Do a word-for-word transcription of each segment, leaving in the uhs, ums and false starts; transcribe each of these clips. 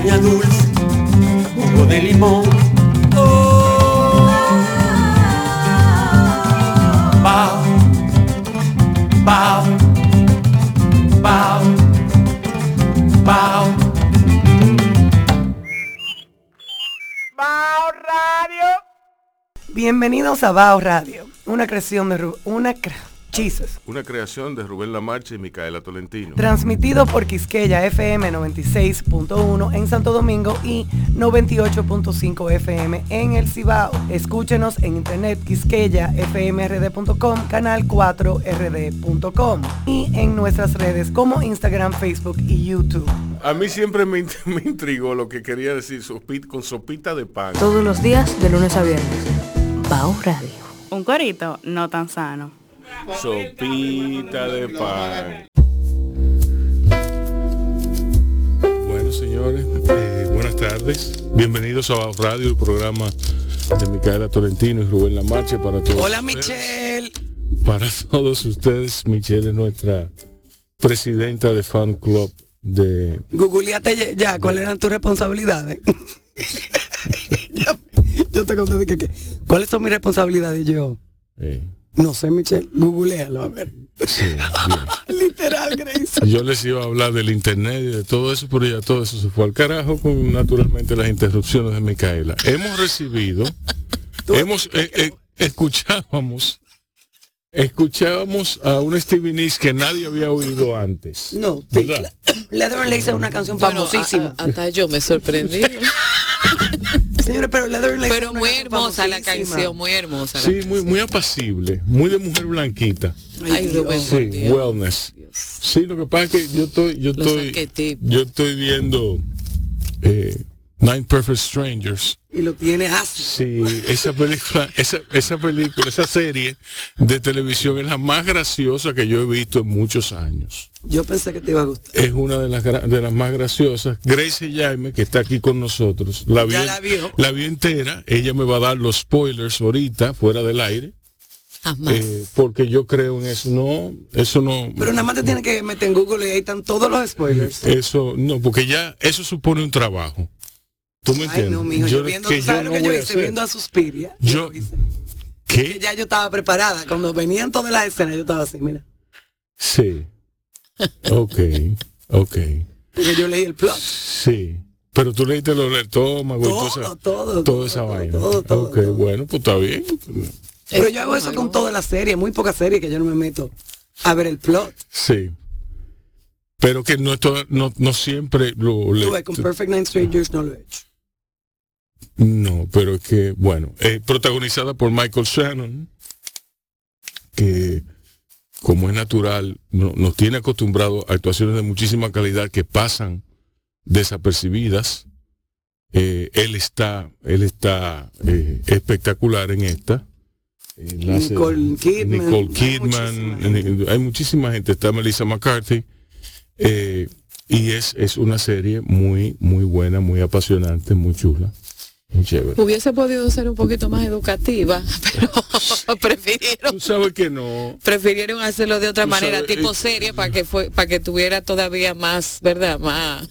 caña dulce, jugo de limón. Oh. Pau, pau, pau, pau. Bao Radio. Bienvenidos a Bao Radio, una creación de Ru- una cre- Jesus. Una creación de Rubén Lamarche y Micaela Tolentino. Transmitido por Quisqueya F M noventa y seis punto uno en Santo Domingo y noventa y ocho punto cinco F M en El Cibao. Escúchenos en internet quisqueya f m r d punto com, canal cuatro r d punto com y en nuestras redes como Instagram, Facebook y YouTube. A mí siempre me, me intrigó lo que quería decir sopita, con sopita de pan. Todos los días de lunes a viernes. Bao Radio. Un corito no tan sano. Sopita de pan. Bueno, señores, eh, buenas tardes. Bienvenidos a Radio, el programa de Micaela Tolentino y Rubén Lamarche para todos. Hola, Michelle. Para todos ustedes, Michelle es nuestra presidenta de fan club de... Googleate ya, ¿cuáles eran tus responsabilidades? yo, yo te conté que, que... ¿Cuáles son mis responsabilidades yo? Eh. No sé, Michelle, googlealo, a ver. Sí, literal, Grace. Yo les iba a hablar del internet y de todo eso, pero ya todo eso se fue al carajo con naturalmente las interrupciones de Micaela. Hemos recibido, hemos, eh, eh, escuchábamos, escuchábamos a una Stevie Nicks que nadie había oído antes. No, ¿verdad? Ladrón le hizo una canción bueno, famosísima. A, a, hasta yo me sorprendí. Señora, pero la pero muy hermosa la canción, muy hermosa. Sí, muy, muy apacible, muy de mujer blanquita. Ay, Rubén, sí, Dios. Wellness. Dios. Sí, lo que pasa es que yo estoy, yo Los estoy, arquetipos. yo estoy viendo eh, Nine Perfect Strangers. Y lo tiene ácido. Sí, esa película, esa, esa película, esa serie de televisión es la más graciosa que yo he visto en muchos años. Yo pensé que te iba a gustar. Es una de las de las más graciosas. Grecia Jaime, que está aquí con nosotros, la vi, la, vio. la vi entera. Ella me va a dar los spoilers ahorita, fuera del aire. Jamás. Eh, porque yo creo en eso. No, eso no. Pero nada más te no, tienen que meter en Google y ahí están todos los spoilers. Eso, no, porque ya eso supone un trabajo. ¿Tú me entiendes? Ay, no, mijo, yo, yo viendo, que ¿sabes yo lo que no yo hice? Hacer. Viendo a Suspiria. Yo, yo ¿qué? Que ya yo estaba preparada. Cuando venían todas las escenas, yo estaba así, mira. Sí. Ok, ok. Porque yo leí el plot. Sí. Pero tú leíste lo del estómago y todo, todo, todo. Toda esa todo, vaina. Todo, todo, ok, todo. Bueno, pues está bien. Pero yo hago eso con toda la serie. Muy pocas series que yo no me meto a ver el plot. Sí. Pero que no, esto, no, no siempre lo... Le, con Perfect Nine Strangers no lo he hecho. No, pero es que, bueno, eh, protagonizada por Michael Shannon, que como es natural, no, nos tiene acostumbrados a actuaciones de muchísima calidad que pasan desapercibidas. Eh, él está, él está eh, espectacular en esta. Eh, Nicole, hace, Kidman, Nicole Kidman, hay muchísima, hay muchísima gente, está Melissa McCarthy. Eh, y es, es una serie muy, muy buena, muy apasionante, muy chula. Chévere. Hubiese podido ser un poquito más educativa, pero prefirieron. Tú sabes que no. Prefirieron hacerlo de otra manera, sabes, tipo serie, para que fue, para que tuviera todavía más, ¿verdad? Más,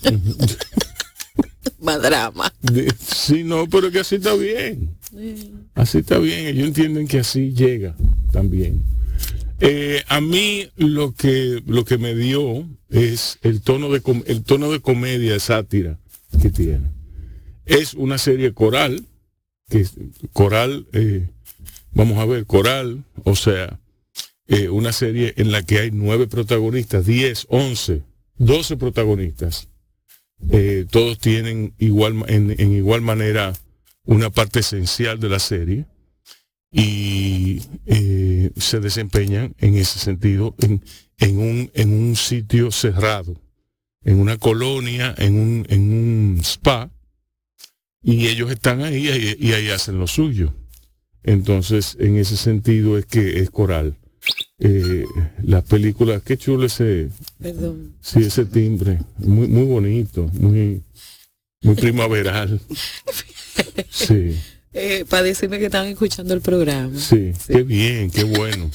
más drama. De, sí, no, pero que así está bien. Así está bien. Ellos entienden que así llega también. Eh, a mí lo que lo que me dio es el tono de com- el tono de comedia, de sátira que tiene. Es una serie coral, que es, coral, eh, vamos a ver, coral, o sea, eh, una serie en la que hay nueve protagonistas, diez, once, doce protagonistas. Eh, todos tienen igual en, en igual manera una parte esencial de la serie y eh, se desempeñan en ese sentido en, en, un, en un sitio cerrado, en una colonia, en un, en un spa. Y ellos están ahí y, y ahí hacen lo suyo. Entonces, en ese sentido es que es coral. Eh, las películas, qué chulo ese... Perdón. Sí, ese timbre. Muy, muy bonito, muy, muy primaveral. Sí. Eh, para decirme que están escuchando el programa. Sí, sí. Qué bien, qué bueno.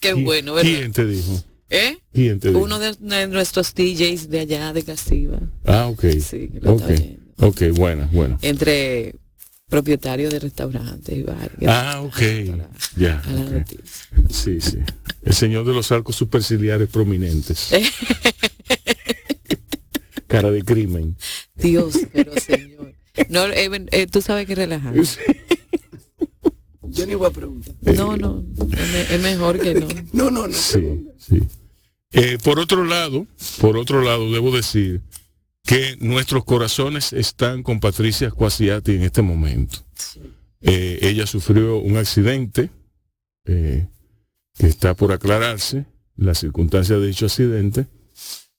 Qué bueno, ¿verdad? ¿Quién te dijo? ¿Eh? ¿Quién te dijo? Uno de, de nuestros D Js de allá, de Casiva. Ah, ok. Sí, lo okay. Está oyendo. Ok, bueno, bueno. Entre propietarios de restaurantes y bares. Ah, ok. Ya. Okay. Sí, sí. El señor de los arcos superciliares prominentes. Cara de crimen. Dios, pero señor. No, eh, eh, tú sabes que relajar. Sí. Yo ni voy a preguntar. No, no, es mejor que no. No, no, no. Sí, sí. Eh, por otro lado, por otro lado, debo decir que nuestros corazones están con Patricia Cuasiati en este momento. Sí. Eh, ella sufrió un accidente eh, que está por aclararse, las circunstancias de dicho accidente.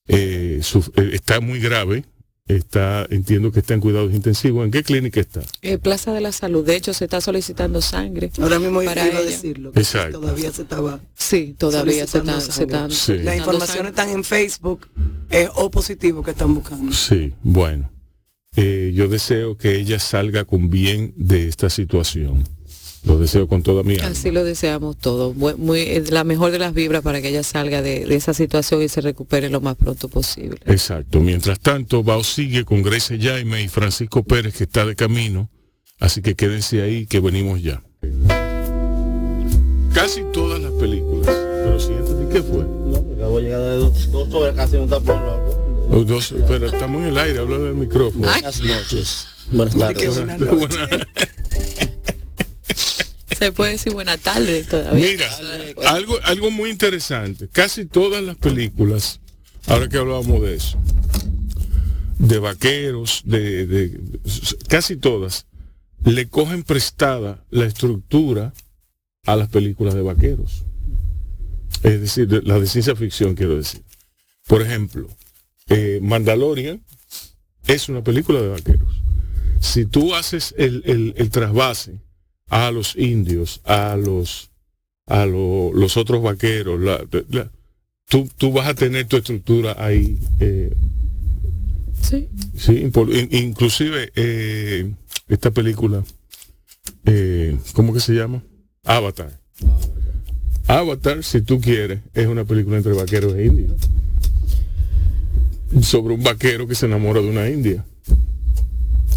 Eh, su, eh, está muy grave. Está, entiendo que está en cuidados intensivos. ¿En qué clínica está? Eh, Plaza de la Salud. De hecho, se está solicitando sangre. Ahora mismo iba a decirlo. Exacto. Todavía se estaba. Sí, todavía se está. Se está sí. Las informaciones están en Facebook eh, O Positivo que están buscando. Sí, bueno. Eh, yo deseo que ella salga con bien de esta situación. Lo deseo con toda mi alma. Así lo deseamos todos. Muy, muy, la mejor de las vibras para que ella salga de, de esa situación y se recupere lo más pronto posible. Exacto. Mientras tanto, Bao sigue con Grecia Jaime y Francisco Pérez, que está de camino. Así que quédense ahí, que venimos ya. Casi todas las películas. Pero siéntate, ¿qué fue? No, me acabo de llegar de dos, dos horas casi en un tapón. ¿No? Dos, pero estamos en el aire, habla del micrófono. Buenas noches. Buenas tardes. Buenas noches. Se puede decir buena tarde todavía. Mira, algo, algo muy interesante. Casi todas las películas, ahora que hablábamos de eso, de vaqueros, de, de casi todas, le cogen prestada la estructura a las películas de vaqueros. Es decir, de, las de ciencia ficción, quiero decir. Por ejemplo, eh, Mandalorian es una película de vaqueros. Si tú haces el, el, el trasvase a los indios, a los a lo, los otros vaqueros, la, la, tú, tú vas a tener tu estructura ahí. Eh, sí. Sí, por, in, inclusive eh, esta película, eh, ¿cómo que se llama? Avatar. Avatar, si tú quieres, es una película entre vaqueros e indios. Sobre un vaquero que se enamora de una india.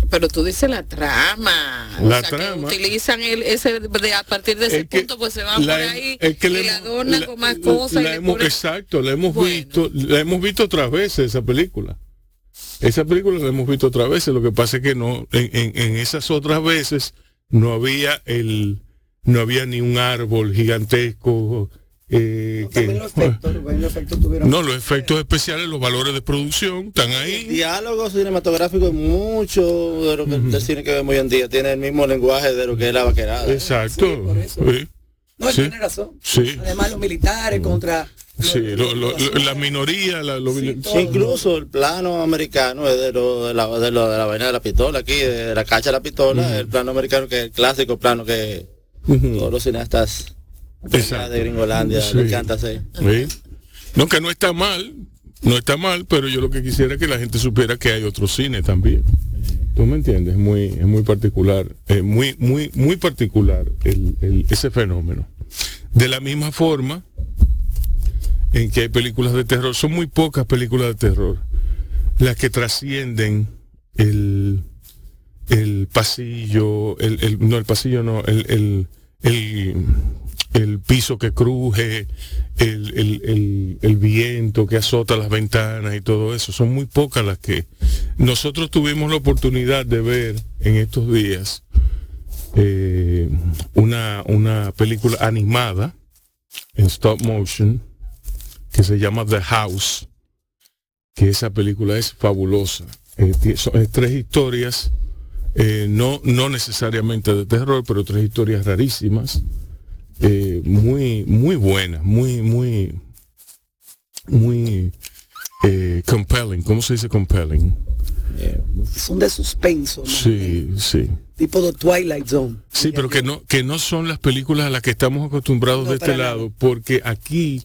Pero tú dices la trama, la o sea, trama. Que utilizan el, ese de, a partir de ese es punto, que, pues se van la, por ahí es que y le, la adornan la, con más cosas. La, la hemos, exacto, la hemos bueno. visto, la hemos visto otras veces esa película. Esa película la hemos visto otras veces. Lo que pasa es que no, en, en, en esas otras veces no había el, no había ni un árbol gigantesco. Eh, no, que, los efectos, Rubén, los efectos tuvieron no, los efectos ver. especiales, los valores de producción están ahí. Diálogos cinematográficos, mucho de lo que uh-huh. el cine que vemos hoy en día tiene el mismo lenguaje de lo que es la vaquerada. Exacto. Sí, por eso. Sí. No, sí. Tiene razón. Sí. Además los militares contra los, sí, lo, lo, los, lo, la minoría, la, lo, sí, todo, incluso ¿no? El plano americano es de, lo, de, la, de, lo, de la vaina de la pistola aquí, de la cacha de la pistola, uh-huh. El plano americano que es el clásico plano que uh-huh. todos los cineastas. Exacto. De Gringolandia, sí. Encanta, sí. ¿Sí? No, que no está mal, no está mal, pero yo lo que quisiera es que la gente supiera que hay otro cine también. ¿Tú me entiendes? Muy, es muy particular, eh, muy, muy, muy particular el, el, ese fenómeno. De la misma forma en que hay películas de terror, son muy pocas películas de terror las que trascienden el, el pasillo, el, el, no el pasillo, no, el, el, el el piso que cruje, el, el, el, el viento que azota las ventanas y todo eso. Son muy pocas las que... Nosotros tuvimos la oportunidad de ver en estos días eh, una, una película animada en stop motion que se llama The House, que esa película es fabulosa. Eh, son tres historias, eh, no, no necesariamente de terror, pero tres historias rarísimas. Eh, muy muy buena, muy muy muy eh, compelling, ¿cómo se dice compelling? Yeah. Son de suspenso, ¿no? Sí, sí. Tipo de Twilight Zone. Sí, pero que no que no son las películas a las que estamos acostumbrados no, de este lado, no. Porque aquí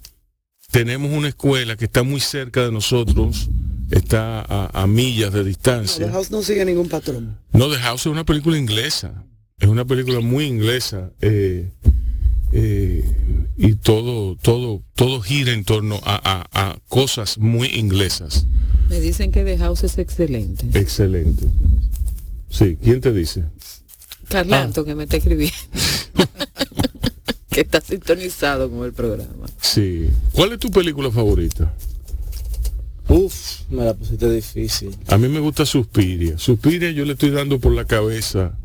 tenemos una escuela que está muy cerca de nosotros, está a, a millas de distancia. No, The House no sigue ningún patrón. No, The House es una película inglesa, es una película muy inglesa. Eh, Eh, y todo todo todo gira en torno a, a, a cosas muy inglesas. Me dicen que The House es excelente. Excelente. Sí, ¿quién te dice? Carlanto, ah. que me está escribiendo. Que está sintonizado con el programa. Sí. ¿Cuál es tu película favorita? Uf, me la pusiste difícil. A mí me gusta Suspiria. Suspiria yo le estoy dando por la cabeza.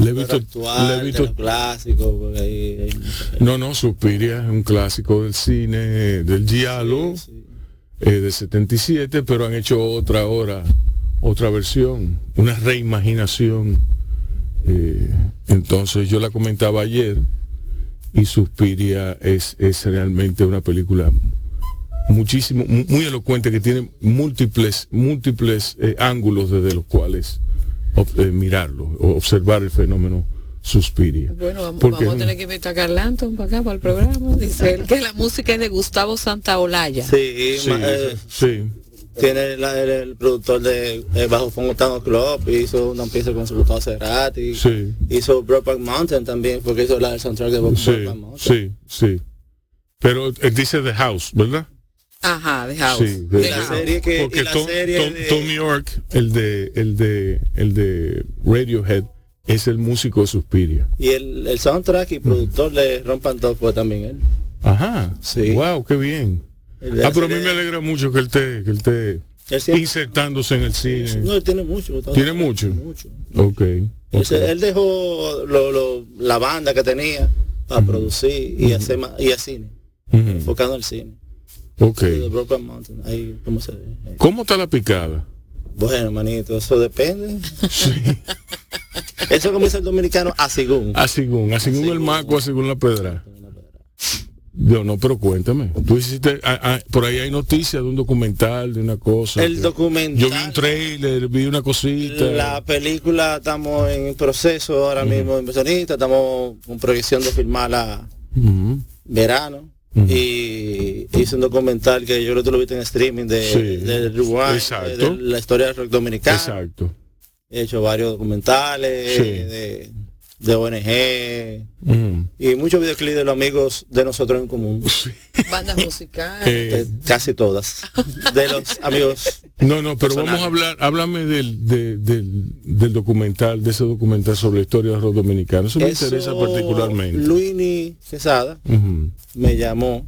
Le he visto, actual, le he visto... clásico, porque ahí, ahí... No, no, Suspiria es un clásico del cine, del giallo, sí, sí. eh, de setenta y siete, pero han hecho otra hora, otra versión, una reimaginación. Eh, entonces yo la comentaba ayer, y Suspiria es, es realmente una película muchísimo, muy elocuente, que tiene múltiples, múltiples eh, ángulos desde los cuales Ob, eh, mirarlo, observar el fenómeno Suspiria. Bueno, vamos, vamos a tener que invitar a Carl Anton para acá, para el programa. Dice él que la música es de Gustavo Santaolalla. Sí, sí, eh, sí. Tiene la, el, el productor de eh, Bajo Fontano Club, hizo una pieza con su Gustavo Cerati, sí. Hizo Brokeback Mountain también, porque hizo la, el soundtrack de Brokeback sí, Mountain. Sí, sí. Pero él dice The House, ¿verdad? Ajá, The House. Sí, de, de la serie que porque y la Tom, serie Tom, de... Tom York, el de el de el de Radiohead, es el músico de Suspiria. Y el, el soundtrack y productor mm. de Rompan Todo fue también él. Ajá. Sí. Wow, qué bien. Ah, pero a mí me alegra mucho que él te que él te él siempre... insertándose en el cine. No, él tiene mucho. Tiene mucho. Mucho. Okay. Okay. Él, él dejó lo, lo, la banda que tenía para mm. producir y mm. hacer y a cine, mm. enfocado en el cine. Okay. Ahí, ¿cómo, se ve? ¿Cómo está la picada? Bueno, manito, eso depende. Sí. Eso como dice el dominicano, a según. A según, a según el maco, a según la pedra. Yo no, pero cuéntame. Tú hiciste, a, a, por ahí hay noticias de un documental, de una cosa. El que, documental. Yo vi un trailer, vi una cosita. La película estamos en proceso ahora uh-huh. mismo, inversionista, estamos con proyección de filmarla uh-huh. verano. Uh-huh. Y hice un documental que yo creo que tú lo viste en streaming de, sí, de Uruguay, de, de la historia del rock dominicano. Exacto. He hecho varios documentales sí. de, de O N G uh-huh. y muchos videoclips de los amigos de nosotros en común. Sí. Bandas musicales. Eh. Casi todas. De los amigos. No, no, pero personales. Vamos a hablar, háblame del, de, del, del documental, de ese documental sobre la historia del rock dominicano. Eso me Eso, interesa particularmente. Luini Quesada uh-huh. me llamó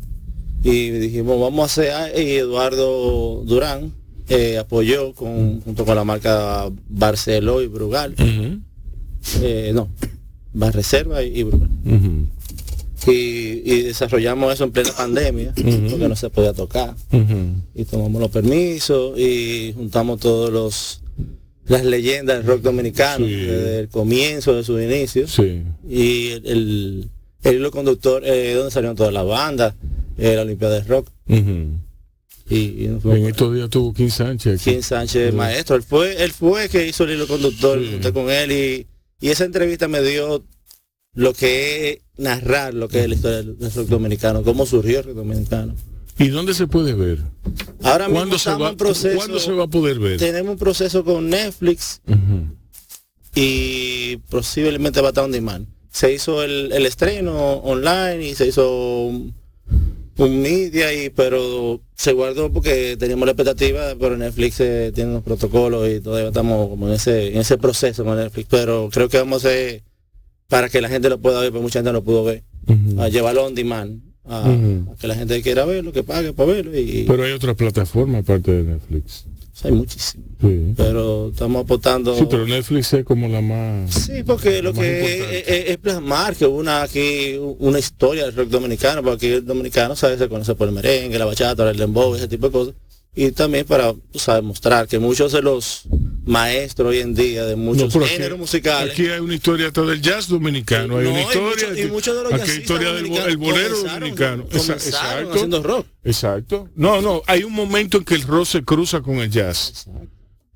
y dijimos, vamos a hacer, y Eduardo Durán eh, apoyó con, junto con la marca Barceló y Brugal. Uh-huh. Eh, no, Banreserva y, y Brugal. Uh-huh. Y, y desarrollamos eso en plena pandemia, uh-huh. porque no se podía tocar. Uh-huh. Y tomamos los permisos y juntamos todos los las leyendas del rock dominicano, sí. desde el comienzo de sus inicios. Sí. Y el, el, el hilo conductor eh, donde salieron todas las bandas, eh, la Olimpiada del Rock. Uh-huh. Y, y en estos días tuvo King Sánchez. King Sánchez, uh-huh. maestro. Él fue, él fue que hizo el hilo conductor sí. con él y, y esa entrevista me dio lo que es narrar lo que es la historia del rock dominicano, cómo surgió el rock dominicano. ¿Y dónde se puede ver? Ahora mismo estamos en proceso. ¿Cuándo se va a poder ver? Tenemos un proceso con Netflix uh-huh. y posiblemente va a estar on demand. Se hizo el, el estreno online y se hizo un, un media, y, pero se guardó porque teníamos la expectativa, pero Netflix eh, tiene unos protocolos y todavía estamos como en ese, en ese proceso con Netflix, pero creo que vamos a hacer para que la gente lo pueda ver, porque mucha gente no lo pudo ver, uh-huh. a llevarlo on demand, a, uh-huh. a que la gente quiera verlo, que pague para verlo. Y, pero hay otras plataformas aparte de Netflix. O sea, hay muchísimas, sí. pero estamos aportando... Sí, pero Netflix es como la más... Sí, porque lo que es, es, es plasmar que una aquí una historia del rock dominicano, porque aquí el dominicano sabe, se conoce por el merengue, la bachata, el dembow, ese tipo de cosas. Y también para, o sea, mostrar que muchos de los maestros hoy en día de muchos no, géneros aquí, musicales. Aquí hay una historia hasta del jazz dominicano, hay no, una historia, y mucho, y mucho de los aquí hay historia del el bolero dominicano. Exacto. Haciendo rock. Exacto. No, no, hay un momento en que el rock se cruza con el jazz. Exacto.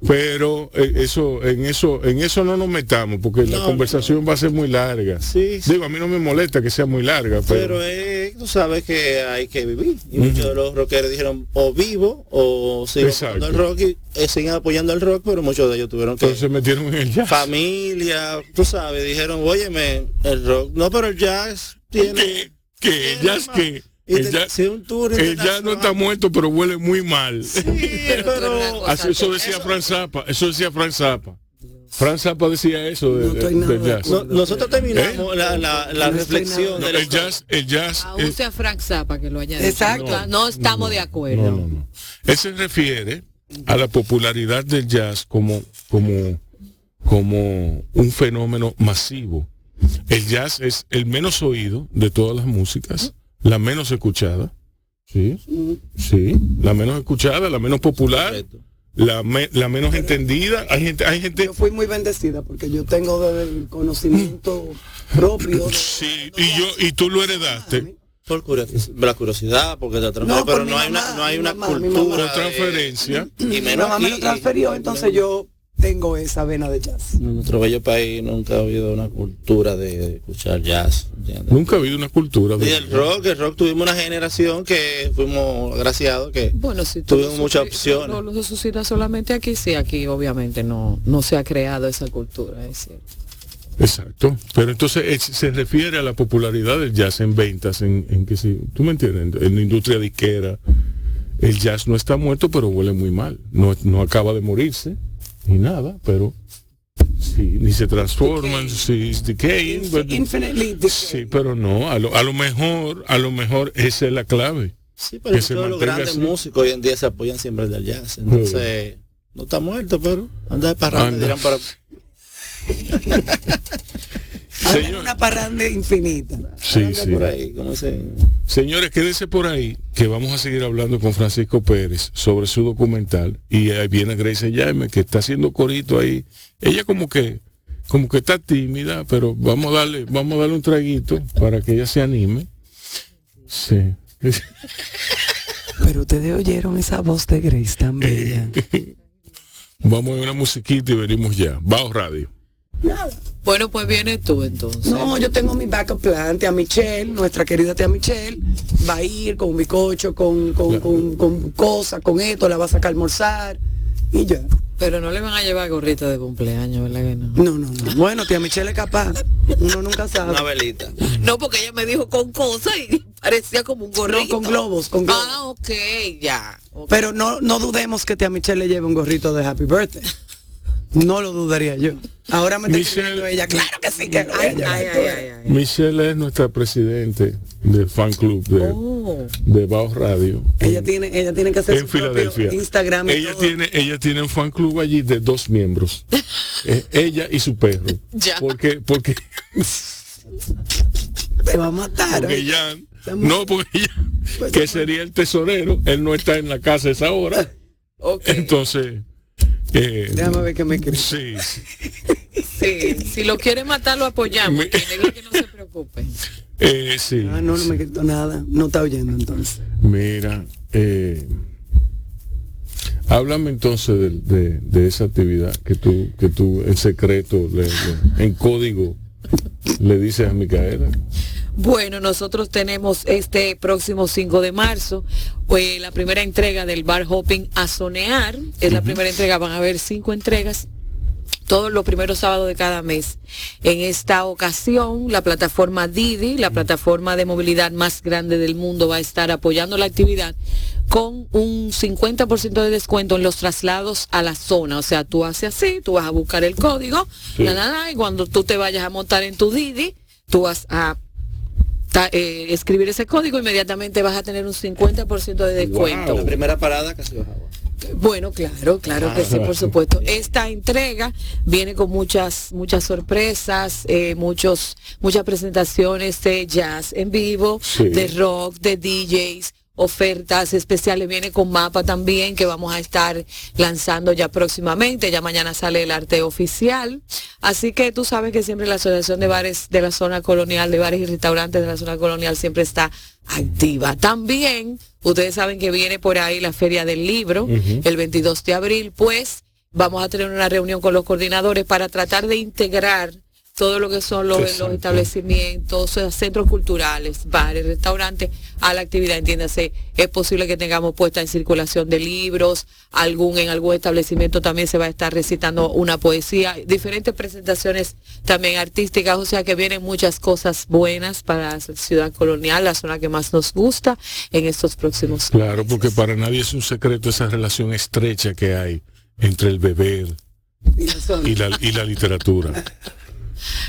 Pero eso, en eso, en eso no nos metamos, porque no, la conversación no. va a ser muy larga. Sí, sí. Digo, a mí no me molesta que sea muy larga. Pero, pero eh, tú sabes que hay que vivir. Y uh-huh. muchos de los rockeros dijeron o vivo o sigo apoyando el rock y eh, siguen apoyando el rock, pero muchos de ellos tuvieron que. Entonces se metieron en el jazz. Familia, tú sabes, dijeron, óyeme, el rock, no, pero el jazz tiene. ¿Qué? que ella es que ella, ella no está muerto, pero huele muy mal. Sí, pero así, eso decía Frank Zappa, eso decía Frank Zappa. Fran Zappa decía eso de, no de, nada, de jazz. No, nosotros terminamos ¿Eh? la, la, la no reflexión no, del jazz. El jazz ah, use a Frank Zappa que lo añade. Exacto. No, no estamos no, de acuerdo. No, no, no. Él se refiere a la popularidad del jazz como, como, como un fenómeno masivo. El jazz es el menos oído de todas las músicas, la menos escuchada. Sí, sí, la menos escuchada, la menos popular. La, me, la menos pero, entendida, hay gente, hay gente. Yo fui muy bendecida porque yo tengo el conocimiento propio. De, sí, de, de, y yo y tú lo heredaste. Por curiosidad, la curiosidad, porque te transfer... no, pero no hay, mamá, una, no hay una mamá, cultura de transferencia. Y menos mamá me lo transferió, y, entonces y, yo tengo esa vena de jazz. En nuestro bello país nunca ha habido una cultura de escuchar jazz. ¿Entiendes? Nunca ha habido una cultura de... Y el rock, el rock tuvimos una generación que fuimos agraciados, que bueno, si tuvimos muchas opciones. No lo suscita solamente aquí, sí, aquí obviamente no, no se ha creado esa cultura, es cierto. Exacto, pero entonces es, se refiere a la popularidad del jazz en ventas, en, en que si, tú me entiendes, en la industria disquera, el jazz no está muerto, pero huele muy mal, no, no acaba de morirse. Ni nada, pero sí, ni se transforman, si es decaying, sí, but, infinitely decaying. Sí, pero no, a lo, a lo mejor, a lo mejor esa es la clave. Sí, pero que todos los grandes así. Músicos hoy en día se apoyan siempre del jazz, entonces sí. No está muerto, pero anda de parranda, dirán para... una parranda infinita. Sí, sí. Por ahí, ¿cómo se... Señores, quédense por ahí, que vamos a seguir hablando con Francisco Pérez sobre su documental. Y ahí viene Grecia Jaime, que está haciendo corito ahí. Ella como que, como que está tímida, pero vamos a darle, vamos a darle un traguito para que ella se anime. Sí. Pero ustedes oyeron esa voz de Grace tan bella. Vamos a una musiquita y venimos ya. Bajo radio. Nada. Bueno, pues vienes tú entonces. No, yo tengo mi backup plan, tía Michelle, nuestra querida tía Michelle, va a ir con mi cocho, con, con, claro. con, con cosas, con esto, la va a sacar a almorzar y ya. Pero no le van a llevar gorrita de cumpleaños, ¿verdad que no? No, no, no. Bueno, tía Michelle es capaz, uno nunca sabe. Una velita. No, porque ella me dijo con cosas y parecía como un gorrito. No, con globos, con globos. Ah, ok, ya. Okay. Pero no, no dudemos que tía Michelle le lleve un gorrito de Happy Birthday. No lo dudaría yo. Ahora me está escribiendo ella, claro que sí. Que ay, ay, ay, ay, ay. Michelle es nuestra presidente del fan club de, oh. de Bajo Radio. Ella en, tiene, ella tiene que hacer en su Filadelfia. Instagram. Ella tiene, ella tiene un fan club allí de dos miembros. eh, ella y su perro. Ya. Porque, porque se va a matar. Porque ya, no, porque ya, que sería el tesorero, él no está en la casa a esa hora. Okay. Entonces. Eh, Déjame ver que me cree. Sí, sí. sí, si lo quiere matar lo apoyamos. Me... que no se preocupe. Eh, sí, ah, no, no sí. me quitó nada. No está oyendo entonces. Mira, eh, háblame entonces de, de, de esa actividad que tú, que tú en secreto, le, le, en código, le dices a Micaela. Bueno, nosotros tenemos este próximo cinco de marzo eh, la primera entrega del Bar Hopping a Sonear. Es la primera entrega, van a haber cinco entregas todos los primeros sábados de cada mes. En esta ocasión, la plataforma Didi, la plataforma de movilidad más grande del mundo, va a estar apoyando la actividad con un cincuenta por ciento de descuento en los traslados a la zona. O sea, tú haces así, tú vas a buscar el código, sí. na, na, na, y cuando tú te vayas a montar en tu Didi, tú vas a... Ta, eh, escribir ese código, inmediatamente vas a tener un cincuenta por ciento de descuento. Wow. La primera parada casi dos aguas. Bueno, claro, claro ah, que sí, por supuesto. Esta entrega viene con muchas, muchas sorpresas, eh, muchos, muchas presentaciones de jazz en vivo, sí. de rock, de D Js, ofertas especiales. Viene con mapa también que vamos a estar lanzando ya próximamente, ya mañana sale el arte oficial, así que tú sabes que siempre la asociación de bares de la zona colonial, de bares y restaurantes de la zona colonial siempre está activa. También ustedes saben que viene por ahí la Feria del Libro, uh-huh. el veintidós de abril, pues vamos a tener una reunión con los coordinadores para tratar de integrar todo lo que son los, sí, los sí, establecimientos, sí. centros culturales, bares, restaurantes, a la actividad, entiéndase, es posible que tengamos puesta en circulación de libros, algún en algún establecimiento también se va a estar recitando una poesía, diferentes presentaciones también artísticas, o sea que vienen muchas cosas buenas para la ciudad colonial, la zona que más nos gusta en estos próximos años. Claro, porque para nadie es un secreto esa relación estrecha que hay entre el beber y la, y la literatura.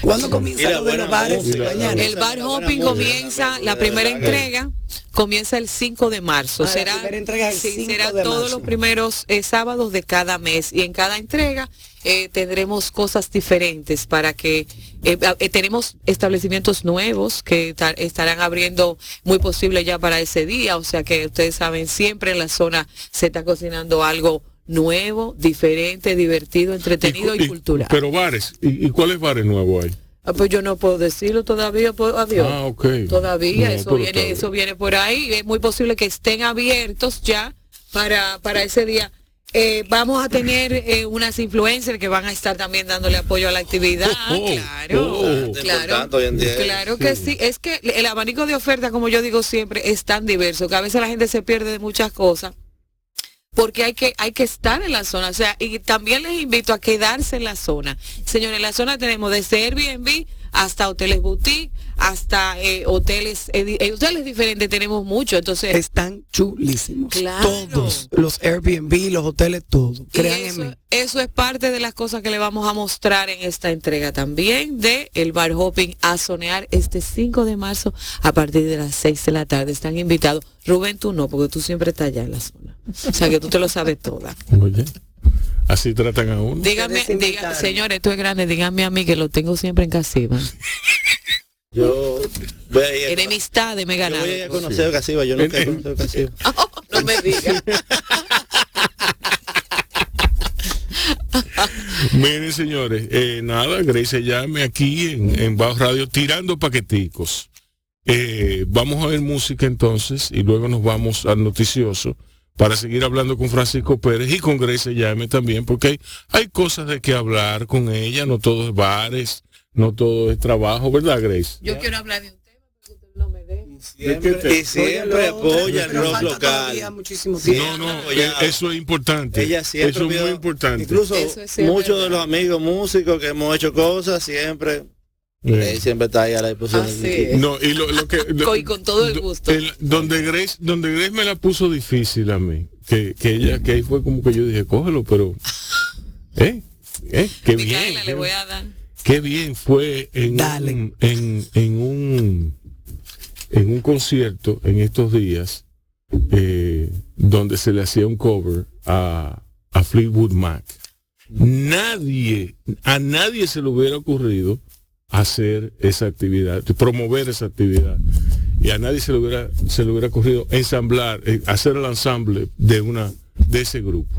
¿Cuándo comienza lo de los bares? El bar hopping comienza, la primera entrega comienza el cinco de marzo. Será, sí, será todos los primeros eh, sábados de cada mes, y en cada entrega eh, tendremos cosas diferentes para que eh, eh, tenemos establecimientos nuevos que tar, estarán abriendo muy posible ya para ese día, o sea que ustedes saben, siempre en la zona se está cocinando algo nuevo, diferente, divertido, entretenido y, y, y cultural. Pero bares, ¿y, y cuáles bares nuevos hay? Ah, pues yo no puedo decirlo todavía, pues, adiós. Ah, okay. Todavía, no, eso viene, todavía. eso viene por ahí, es muy posible que estén abiertos ya para, para ese día. Eh, vamos a tener eh, unas influencers que van a estar también dándole apoyo a la actividad. Oh, claro, oh, claro, claro que sí. sí. Es que el abanico de oferta, como yo digo siempre, es tan diverso que a veces la gente se pierde de muchas cosas, porque hay que hay que estar en la zona, o sea, y también les invito a quedarse en la zona. Señores, en la zona tenemos desde Airbnb hasta hoteles boutique, hasta eh, hoteles eh, eh, hoteles diferentes, tenemos mucho, entonces están chulísimos, claro. Todos los Airbnb, los hoteles, todo, créanme. Eso, eso es parte de las cosas que le vamos a mostrar en esta entrega también de el bar hopping, a zonear este cinco de marzo a partir de las seis de la tarde. Están invitados. Rubén, tú no, porque tú siempre estás allá en la zona, o sea que tú te lo sabes toda. Oye, así tratan a uno. Dígame, dígame, señores, esto es grande, díganme a mí que lo tengo siempre en Casiva. Yo voy a ir a... enemistades me ganaron. Yo voy a conocer a Casiva, yo nunca he conocido a Casiva. Oh, no me digas. Miren, señores, eh, nada, Grecia Jaime aquí en, en Bajo Radio tirando paqueticos. Eh, vamos a ver música entonces y luego nos vamos al noticioso para seguir hablando con Francisco Pérez y con Grecia Jaime también, porque hay, hay cosas de que hablar con ella, no todo es bares. No todo es trabajo, ¿verdad, Grace? Yo quiero hablar de un tema, pero usted no me deja. Siempre, te... Y siempre apoya el rock local. No, no, ella, eso es importante. Ella siempre eso es pidió, muy importante. Incluso es muchos de los amigos músicos que hemos hecho cosas, siempre... Grace siempre está ahí a la disposición. No, y lo, lo que, lo, y con todo el gusto. El, donde, Grace, donde Grace me la puso difícil a mí, que, que ella, que ahí fue como que yo dije, cógelo, pero... ¿Eh? ¿Eh? Qué Micaela, bien. Le voy a dar... Qué bien fue en un, en, en, un, en un concierto en estos días eh, donde se le hacía un cover a, a Fleetwood Mac. Nadie, a nadie se le hubiera ocurrido hacer esa actividad, promover esa actividad. Y a nadie se le hubiera, se le hubiera ocurrido ensamblar, eh, hacer el ensamble de una... de ese grupo.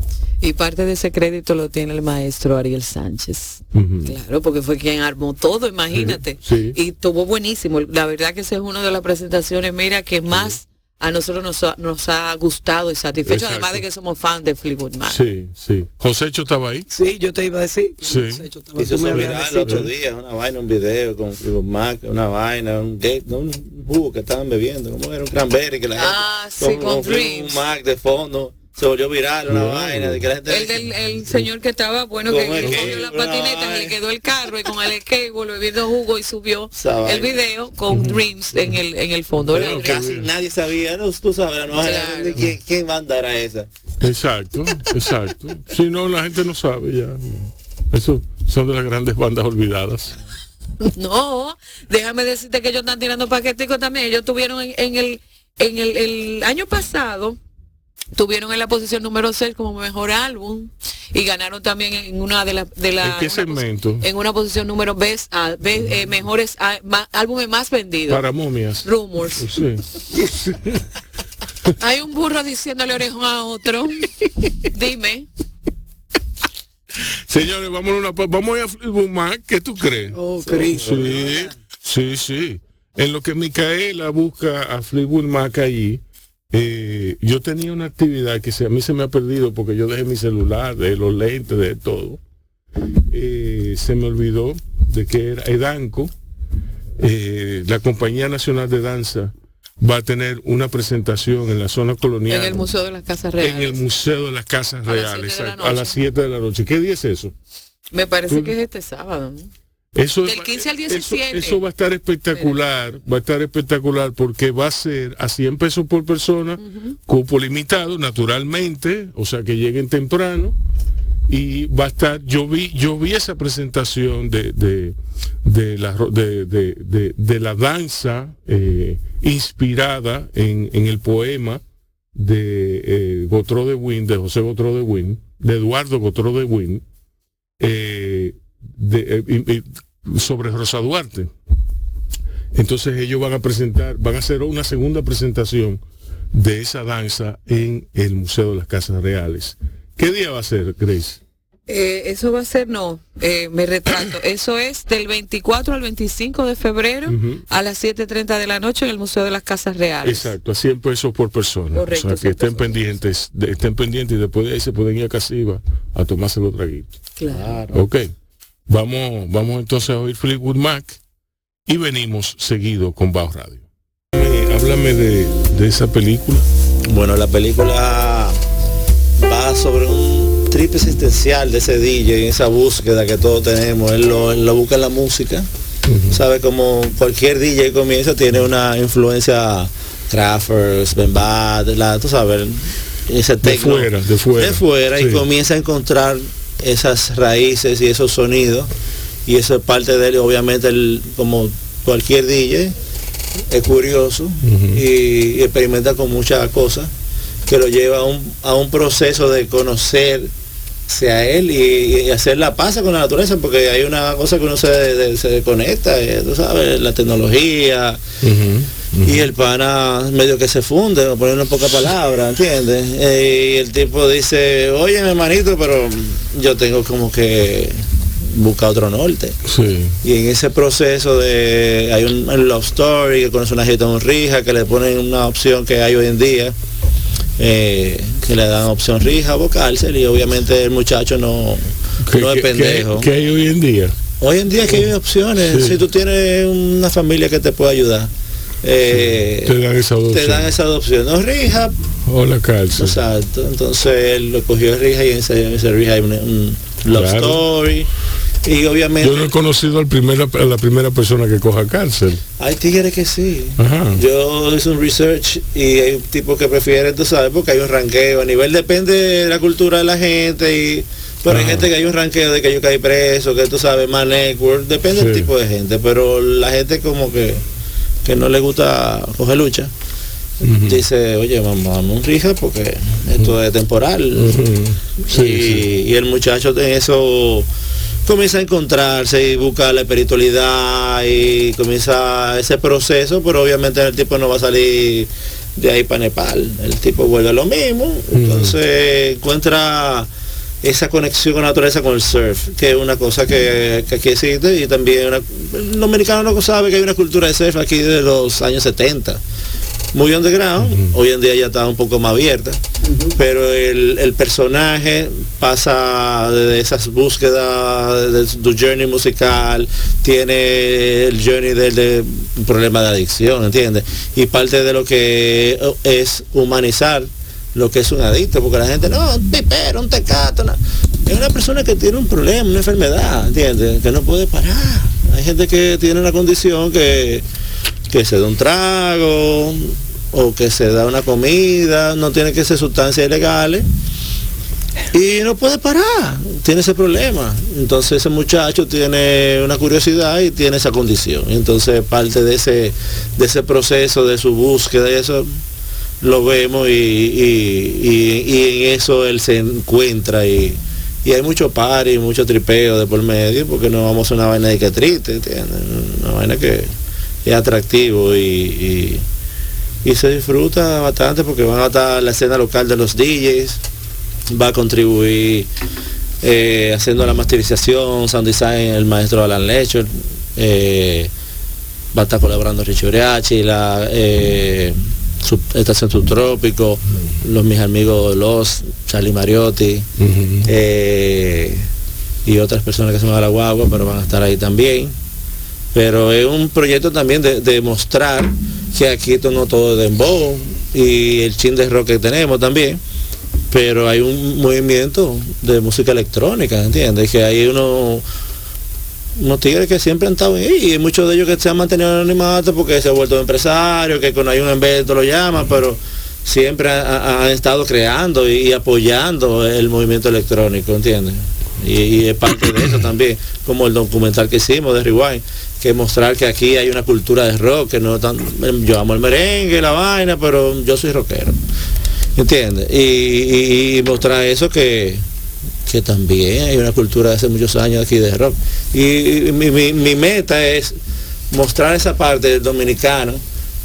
Y parte de ese crédito lo tiene el maestro Ariel Sánchez. Uh-huh. Claro, porque fue quien armó todo, imagínate. Sí, sí. Y estuvo buenísimo. La verdad que esa es una de las presentaciones, mira, que más a nosotros nos ha, nos ha gustado y satisfecho. Exacto. Además de que somos fans de Fleetwood Mac. Sí, sí. ¿Josécho estaba ahí? Sí, yo te iba a decir. Sí. Josécho estaba ahí. Eso se miraba el otro día, una vaina, un video con Fleetwood Mac, una vaina, un gate, un jugo que estaban bebiendo, como era un cranberry que la gente... Ah, sí, con, con Dreams. Fleetwood Mac de fondo... Se volvió viral una wow. vaina de que la gente... El, del, el señor que estaba, bueno, que cogió las patinetas, le quedó el carro y con el skateboard lo bebiendo jugo y subió el video con Dreams en el en el fondo. Pero era casi Dreams. Nadie sabía, no, tú sabes, no, claro. de quién, quién banda era esa. Exacto, exacto. Si no, la gente no sabe ya. Eso son de las grandes bandas olvidadas. No, déjame decirte que ellos están tirando paqueticos también. Ellos tuvieron en, en, el, en el, el año pasado... Tuvieron en la posición número seis como mejor álbum y ganaron también en una de las de la, ¿en qué segmento? En una posición número best, uh, best eh, mejores uh, más, álbumes más vendidos. Para momias. Rumors. Sí. Hay un burro diciéndole orejón a otro. Dime. Señores, vamos a una vamos a Fleetwood Mac, ¿qué tú crees? Oh, Cristo. Sí, sí, sí. En lo que Micaela busca a Fleetwood Mac allí. Eh, yo tenía una actividad que se, a mí se me ha perdido porque yo dejé mi celular, de los lentes, de todo. Eh, se me olvidó de que era Edanco, eh, la Compañía Nacional de Danza va a tener una presentación en la zona colonial. En el Museo de las Casas Reales. En el Museo de las Casas Reales, a las siete de la noche. ¿Qué día es eso? Me parece ¿Tú? que es este sábado, ¿no? Eso, del quince al diecisiete. Eso, eso va a estar espectacular, Pero... va a estar espectacular porque va a ser a cien pesos por persona, uh-huh. cupo limitado, naturalmente, o sea que lleguen temprano. Y va a estar, yo vi, yo vi esa presentación de, de, de, la, de, de, de, de la danza eh, inspirada en, en el poema de eh, Gautreau de Wynn, de José Gautreau de Wynn, de Eduardo Gautreau de Wynn, eh, de, eh, sobre Rosa Duarte. Entonces ellos van a presentar, van a hacer una segunda presentación de esa danza en el Museo de las Casas Reales. ¿Qué día va a ser, Grace? Eh, eso va a ser, no, eh, me retrato. Eso es del veinticuatro al veinticinco de febrero, uh-huh. a las siete y media de la noche en el Museo de las Casas Reales. Exacto, a cien pesos por persona. Correcto, o sea, que estén pendientes, de, estén pendientes y después de ahí se pueden ir a Casiva a tomarse los traguitos. Claro. Ok, vamos, vamos entonces a oír Fleetwood Mac y venimos seguido con Bao Radio. Eh, háblame de, de esa película. Bueno, la película... va sobre un trip existencial de ese D J, en esa búsqueda que todos tenemos. Él lo, él lo busca en la música, uh-huh. sabe, como cualquier D J comienza, tiene una influencia Kraftwerk, Sven Väth, la, tú sabes, ese techno, de fuera, de fuera, de fuera sí. Y comienza a encontrar esas raíces y esos sonidos, y eso es parte de él. Obviamente él, como cualquier D J, es curioso, uh-huh. y, y experimenta con muchas cosas que lo lleva a un, a un proceso de conocerse a él y, y hacer la paz con la naturaleza, porque hay una cosa que uno se, de, se desconecta, tú sabes, la tecnología, uh-huh, uh-huh. y el pana medio que se funde, por poner una poca palabra, ¿entiendes? Eh, y el tipo dice, oye, hermanito, pero yo tengo como que buscar otro norte. Sí. Y en ese proceso de, hay un, un love story, que conoce una gitanrija, que le ponen una opción que hay hoy en día, Eh, que le dan opción rija, vocársel, y obviamente el muchacho no, no es pendejo. ¿Qué hay hoy en día? Hoy en día que hay opciones, sí. Si tú tienes una familia que te puede ayudar, eh, sí. te dan esa opción. Te dan esa opción, no rija o la cárcel. Exacto, entonces él lo cogió rija y en ese, ese rija hay un, un love claro. story. Y obviamente yo no he conocido al primera, a la primera persona que coja cárcel. Hay tigres que sí. Ajá. Yo hice un research y hay un tipo que prefiere, tú sabes, porque hay un ranqueo a nivel, depende de la cultura de la gente, y pero Ajá. hay gente que hay un ranqueo de que yo caí preso, que tú sabes, más network, depende sí. del tipo de gente, pero la gente como que que no le gusta coger lucha. Uh-huh. Dice, oye, vamos a un rija porque esto uh-huh. es temporal. Uh-huh. sí, y, sí. y el muchacho de eso comienza a encontrarse y buscar la espiritualidad y comienza ese proceso, pero obviamente el tipo no va a salir de ahí para Nepal, el tipo vuelve a lo mismo, entonces mm. encuentra esa conexión con la naturaleza, con el surf, que es una cosa que, que aquí existe, y también una, el dominicano no sabe que hay una cultura de surf aquí de los años setenta, muy underground, uh-huh. hoy en día ya está un poco más abierta, uh-huh. pero el, el personaje pasa de esas búsquedas de su journey musical, tiene el journey del de problema de adicción, ¿entiendes? Y parte de lo que es humanizar lo que es un adicto, porque la gente, no, un pipero, un tecato, no. Es una persona que tiene un problema, una enfermedad, ¿entiendes? Que no puede parar. Hay gente que tiene una condición que... que se da un trago o que se da una comida, no tiene que ser sustancias ilegales y no puede parar, tiene ese problema. Entonces ese muchacho tiene una curiosidad y tiene esa condición, entonces parte de ese de ese proceso de su búsqueda y eso lo vemos, y, y, y, y en eso él se encuentra, y y hay mucho party, mucho tripeo de por medio, porque no vamos a una vaina de que triste, ¿entiendes? Una vaina que es atractivo, y, y, y se disfruta bastante, porque van a estar la escena local de los D Js, va a contribuir eh, haciendo la masterización, sound design, el maestro Alan Lecher, eh, va a estar colaborando Richie Oriachi, la eh, sub, Estación Subtrópico, los mis amigos Los, Charlie Mariotti, uh-huh. eh, y otras personas que se van a la guagua, pero van a estar ahí también. Pero es un proyecto también de, de mostrar que aquí esto no todo es dembow y el chin de rock que tenemos también, pero hay un movimiento de música electrónica, ¿entiendes? Que hay uno, unos tigres que siempre han estado ahí, y muchos de ellos que se han mantenido anonimatos porque se han vuelto empresarios, que cuando hay un evento lo llaman, pero siempre han estado creando y, y apoyando el movimiento electrónico, ¿entiendes? Y, y es parte de eso también, como el documental que hicimos de Rewind, que mostrar que aquí hay una cultura de rock, que no tan, yo amo el merengue, la vaina, pero yo soy rockero, ¿entiendes? Y, y, y mostrar eso, que, que también hay una cultura de hace muchos años aquí de rock. Y, y mi, mi, mi meta es mostrar esa parte del dominicano,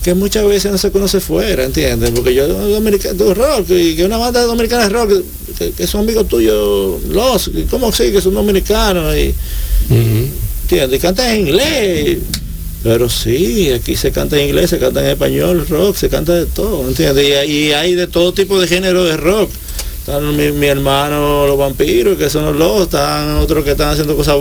que muchas veces no se conoce fuera, ¿entiendes? Porque yo, dominicano, rock, y que una banda dominicana es rock, que, que son amigos tuyos, los, ¿cómo sí? Que son dominicanos, y, uh-huh. ¿entiendes? Y cantan en inglés, pero sí, aquí se canta en inglés, se canta en español, rock, se canta de todo, ¿entiendes? Y, y hay de todo tipo de género de rock. Están mi, mi hermano Los Vampiros, que son los los, están otros que están haciendo cosas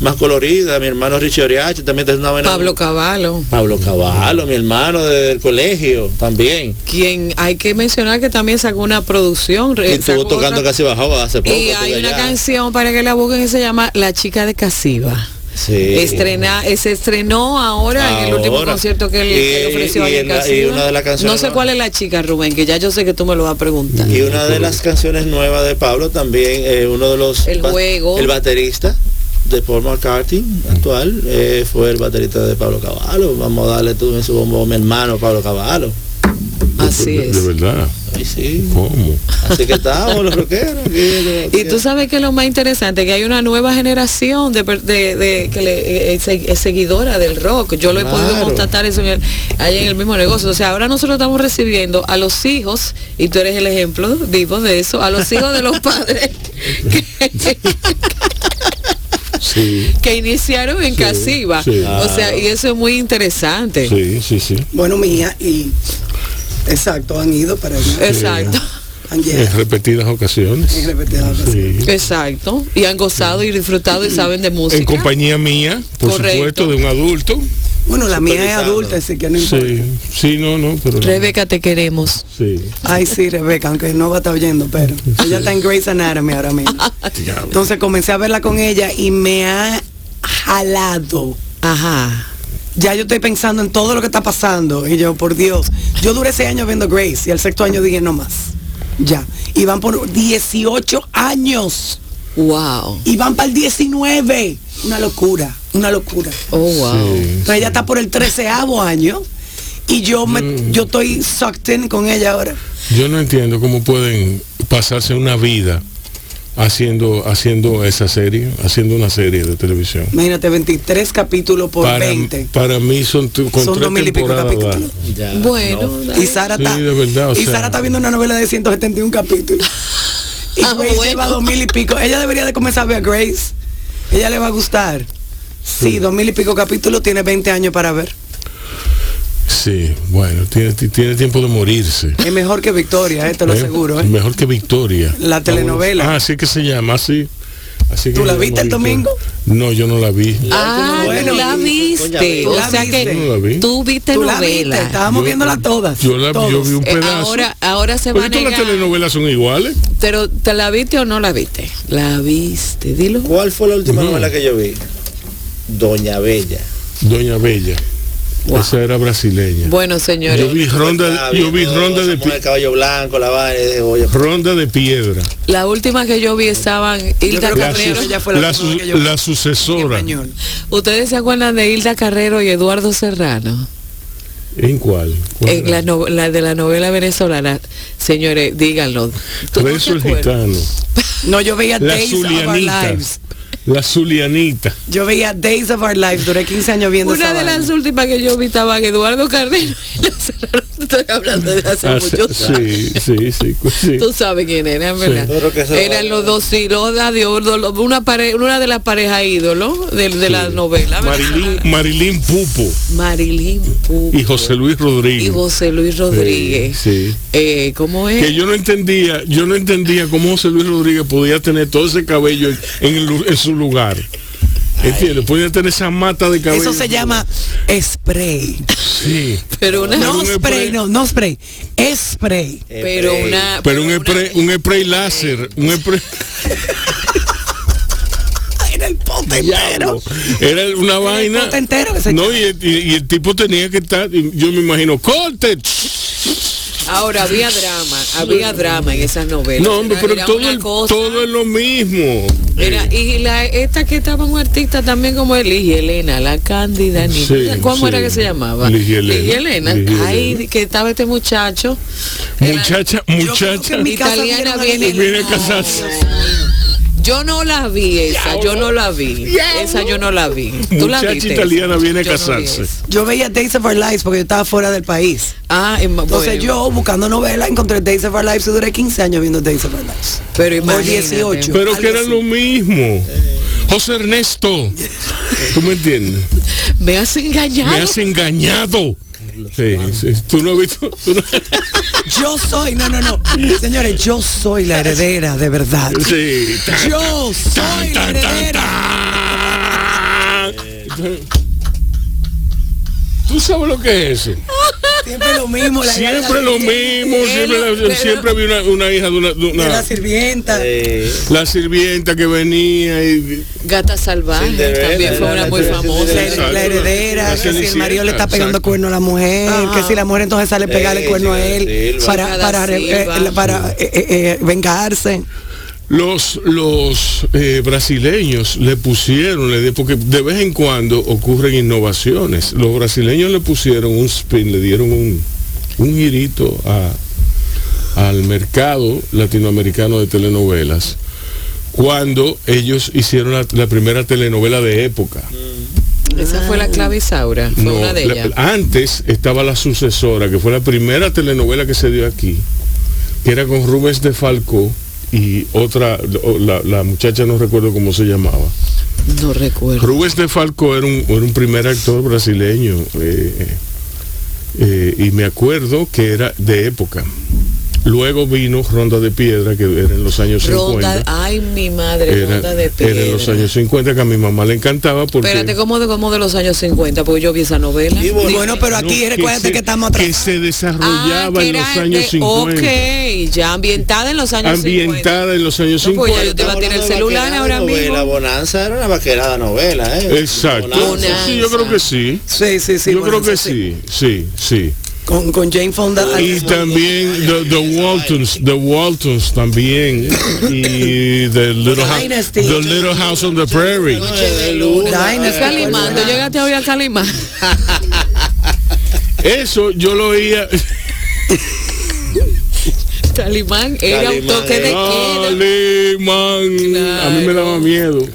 más coloridas, mi hermano Richie Oriache también está haciendo una buena... Pablo Caballo. Pablo Caballo, mi hermano del colegio, también. Quien hay que mencionar que también sacó una producción. Y estuvo tocando otra... Casiva hace poco. Y hay una allá. canción para que la busquen que se llama La Chica de Casiva. Sí. Estrena, se estrenó ahora, ahora en el último concierto que le ofreció a Casiva. No sé cuál es la chica, Rubén, que ya yo sé que tú me lo vas a preguntar. Y una de las canciones nuevas de Pablo también, eh, uno de los... El juego. El baterista de Paul McCartney actual, eh, fue el baterista de Pablo Caballo. Vamos a darle todo en su bombo, mi hermano Pablo Caballo. Así es. De verdad. Ay, sí. ¿Cómo? Así que estamos los rockeros. ¿Qué, qué? Y tú sabes que lo más interesante, que hay una nueva generación de, de, de que le, es, es seguidora del rock. Yo lo claro. he podido constatar eso en el, allá en el mismo negocio. O sea, ahora nosotros estamos recibiendo a los hijos, y tú eres el ejemplo vivo de eso, a los hijos de los padres que, sí. que iniciaron en sí, Casiva. Sí. O sea, y eso es muy interesante. Sí, sí, sí. Bueno, mija, y... Exacto, han ido para allá. Exacto. Han llegado. En repetidas ocasiones. En repetidas ocasiones. Sí. Exacto. Y han gozado y disfrutado y saben de música. En compañía mía, por Correcto. supuesto, de un adulto. Bueno, la mía es adulta, así que no importa. Sí, sí, no, no, pero... Rebeca, te queremos. Sí. Ay, sí, Rebeca, aunque no va a estar oyendo, pero... Sí. Ella está en Grey's Anatomy ahora mismo. Entonces comencé a verla con ella y me ha jalado. Ajá. Ya yo estoy pensando en todo lo que está pasando. Y yo, por Dios, yo duré seis años viendo Grace, y al sexto año dije, no más. Ya, y van por dieciocho años. Wow. Y van para el diecinueve. Una locura, una locura. Oh, wow. Sí, Entonces sí. ella está por el treceavo año. Y yo me, mm. yo estoy sucked in con ella ahora. Yo no entiendo cómo pueden pasarse una vida haciendo haciendo esa serie, haciendo una serie de televisión. Imagínate, veintitrés capítulos por para, veinte. Para mí son tu, con son dos mil y pico capítulos. Ya, bueno, no. y Sara está sí, viendo una novela de ciento setenta y un capítulos. Y ah, Grace bueno. lleva dos mil y pico. Ella debería de comenzar a ver Grace. Ella le va a gustar. Sí, sí. dos mil y pico capítulos, tiene veinte años para ver. Sí, bueno, tiene, tiene tiempo de morirse. Es mejor que Victoria, eh, te lo aseguro. Es eh. mejor que Victoria. La telenovela. Ah, así que se llama, así. Así que ¿Tú la viste el domingo? No, yo no la vi. Ah, ah bueno, la viste. O sea que no la vi. Tú viste ¿Tú novela. Viste? Estábamos yo, viéndola todas. Yo la todos. yo vi un pedazo. Eh, ahora, ahora se van a negar. Todas las telenovelas son iguales. Pero ¿te la viste o no la viste? La viste, dilo. ¿Cuál fue la última uh-huh. novela que yo vi? Doña Bella. Doña Bella. Wow. Esa era brasileña. Bueno, señores. Yo vi Ronda, yo vi Ronda de Piedra. Caballo blanco, la vaina, Ronda de Piedra. La última que yo vi estaban Hilda Carrero. La, su, la, la, su, la Sucesora. ¿Ustedes se acuerdan de Hilda Carrero y Eduardo Serrano? ¿En cuál? ¿Cuál en la, no, la de la novela venezolana. Señores, díganlo. Preso no el gitano. No, yo veía Days of Our Lives. La Zulianita. Yo veía Days of Our Lives, duré quince años viendo. Una de las últimas que yo vi estaba Eduardo Carrero. estoy hablando de hace ah, muchos sí, años. Sí, sí, sí. Tú sabes quién era, ¿verdad? Sí. Eran los dos ídolos de oro, una, pare, una de las parejas ídolos de, de sí. la novela. Marilyn, Marilyn Pupo. Marilyn Pupo. Y José Luis Rodríguez. Y José Luis Rodríguez. Sí. sí. Eh, ¿Cómo es? Que yo no entendía, yo no entendía cómo José Luis Rodríguez podía tener todo ese cabello en, en, el, en su lugar. ¿Entiendes? Podía tener esa mata de cabello. Eso se llama spray. Sí. Pero una, no spray, spray, no, no spray. Spray. Pero una. Pero un spray, un spray láser. Un spray. Era el pote entero. Era una vaina. El pote entero que se no, y el, y, y el tipo tenía que estar, yo me imagino, ¡corte! Ahora había drama, había drama en esas novelas. No, hombre, era, pero era todo, el, cosa, todo es lo mismo. Era, y la, esta que estaba un artista también como él, Ligia Elena, la Cándida Niña. Sí, ¿Cómo sí. era que se llamaba? Ligia Elena. Ligia Elena. Ligia Ay, Elena. Que estaba este muchacho. Muchacha, era, muchacha. Italiana viene, viene a casarse. Yo no la vi esa, yo no la vi. Esa yo no la vi. ¿Tú la viste? Muchacha italiana viene a casarse. Yo veía Days of Our Lives porque yo estaba fuera del país. Ah, entonces yo buscando novelas encontré Days of Our Lives y duré quince años viendo Days of Our Lives. Pero imagínate. dieciocho Pero que era lo mismo. José Ernesto, ¿tú me entiendes? Me has engañado. Me has engañado. Sí, sí. Tú no has visto. ¿Tú no? Yo soy, no, no, no. Señores, yo soy la heredera de verdad. Sí. Tan, yo soy tan, la heredera. Tan, tan, tan. ¿Tú sabes lo que es eso? Siempre lo mismo, la siempre lo mismo, siempre, la, siempre había una, una hija de una, de una de la sirvienta, eh. la sirvienta que venía y Gata Salvaje Cinderella, también fue una muy famosa, la, la heredera, que si el marido le está pegando exacto. cuerno a la mujer, ah. que si la mujer entonces sale a pegarle eh, cuerno a él eh, para para eh, para eh, eh, vengarse. Los los eh, brasileños le pusieron, le, porque de vez en cuando ocurren innovaciones. Los brasileños le pusieron un spin, le dieron un, un girito a, al mercado latinoamericano de telenovelas cuando ellos hicieron la, la primera telenovela de época. Esa fue la clave Isaura, fue no, una de ellas. La, antes estaba La Sucesora, que fue la primera telenovela que se dio aquí, que era con Rubens de Falco. Y otra, la, la muchacha no recuerdo cómo se llamaba. No recuerdo. Rubens de Falco era un, era un primer actor brasileño. Eh, eh, y me acuerdo que era de época. Luego vino Ronda de Piedra, que era en los años Ronda, cincuenta. Ay, mi madre, era, Ronda de Piedra. Era en los años cincuenta, que a mi mamá le encantaba porque... Espérate, ¿cómo de, cómo de los años cincuenta? Porque yo vi esa novela. Y bueno, bueno pero aquí no, recuérdate que, que estamos atrás. Que se desarrollaba ah, que en los años de, cincuenta. Ok, ya ambientada en los años ambientada cincuenta. Ambientada en los años no, cincuenta. Pues ya yo te iba a tener el celular ahora mismo. La Bonanza era una vaquerada novela, ¿eh? Exacto. Bonanza. Sí, yo creo que sí. Sí, sí, sí. Yo Bonanza, creo que sí, sí, sí. sí. Con, con Jane Fonda y también the, the Waltons, The Waltons también y The Little House, The Little House on the Prairie. Kalimán, tú llegaste hoy a Kalimán. Eso yo lo oía. Kalimán era un toque de queda. Kalimán, a mí me daba miedo.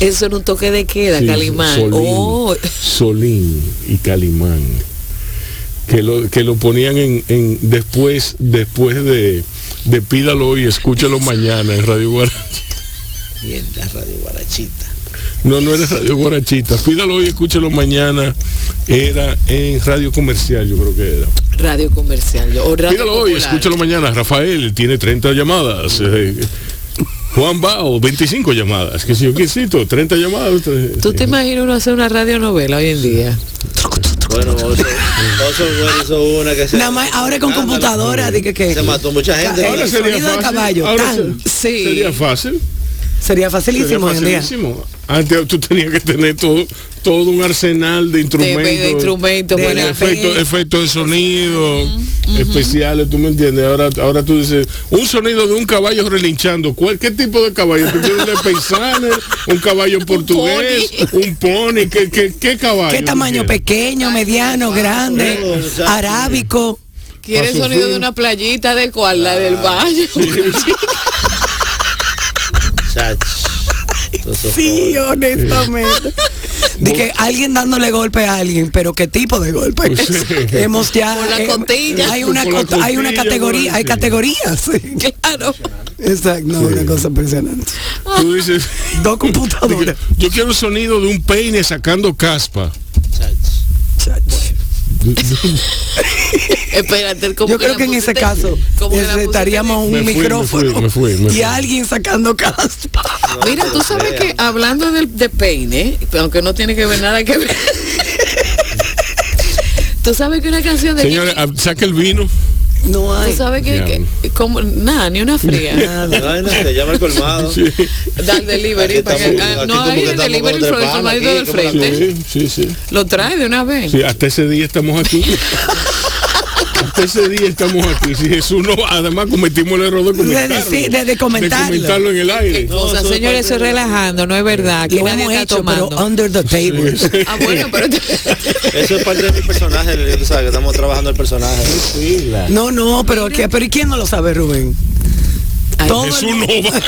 Eso era un toque de queda, sí, Kalimán. Solín, oh. Solín y Kalimán. Que lo, que lo ponían en, en después, después de, de pídalo y escúchalo mañana en Radio Guarachita. Y en la Radio Guarachita. No, no era Radio Guarachita. Pídalo y escúchalo mañana. Era en Radio Comercial, yo creo que era. Radio Comercial. O Radio Pídalo Popular. Hoy, escúchalo mañana. Rafael tiene treinta llamadas. Eh, Juan Bao, veinticinco llamadas, que si yo quisito, treinta llamadas. ¿Tú te imaginas uno hacer una radionovela hoy en día? Bueno, vos, vos hizo una que se... Nada más, ahora con computadora, de que, que... Se mató mucha gente. Ahora sería fácil. De caballo, ahora se, sí. Sería fácil. Sería facilísimo. Sería facilísimo. Antes tú tenías que tener todo, todo un arsenal de instrumentos. De, de instrumentos, de efectos, efectos de sonido, uh-huh. especiales, tú me entiendes. Ahora, ahora tú dices, un sonido de un caballo relinchando. ¿Cuál, qué tipo de caballo? ¿Tú quieres de paisano? ¿Un caballo portugués? ¿Un pony? ¿Qué, qué, qué caballo? ¿Qué tamaño? ¿Pequeño, mediano, grande, arábico? ¿Quieres el sonido de una playita? ¿De cuál? ¿La del valle? Sí. Sí, honestamente. de que alguien dándole golpe a alguien, pero qué tipo de golpe. Sí. Hemos ya por la eh, contilla. Hay una, co- hay una categoría, hay categorías, sí, claro. Exacto, no, sí. Una cosa impresionante. Tú dices, dos computadoras. Yo quiero el sonido de un peine sacando caspa. Chach. Chach. Espérate, yo creo que en ese caso necesitaríamos un micrófono y alguien sacando caspa. No, mira, tú sabes que hablando de, de peine, aunque no tiene que ver nada que ver. Tú sabes que una canción de señora, que... saca el vino. No hay. Tú sabes que, que como, nada, ni una fría. Nada, se llama el colmado. Sí. Dar delivery aquí para que, estamos, ah, no hay el delivery por el colmadito del frente. Sí, sí, sí. Lo trae de una vez. Sí, hasta ese día estamos aquí. Hasta ese día estamos aquí. Si Jesús no, además cometimos el error de comentarlo. De, sí, de, de, comentarlo. de comentarlo en el aire. No, o sea, señores, estoy relajando, no es verdad. Que nadie está hecho, tomando. Pero under the table. Sí, sí. Ah, bueno, pero eso es parte de mi personaje, tú sabes que estamos trabajando el personaje. Sí, la... No, no, pero ¿qué? Pero ¿quién no lo sabe, Rubén? Ay, Jesús el... no va.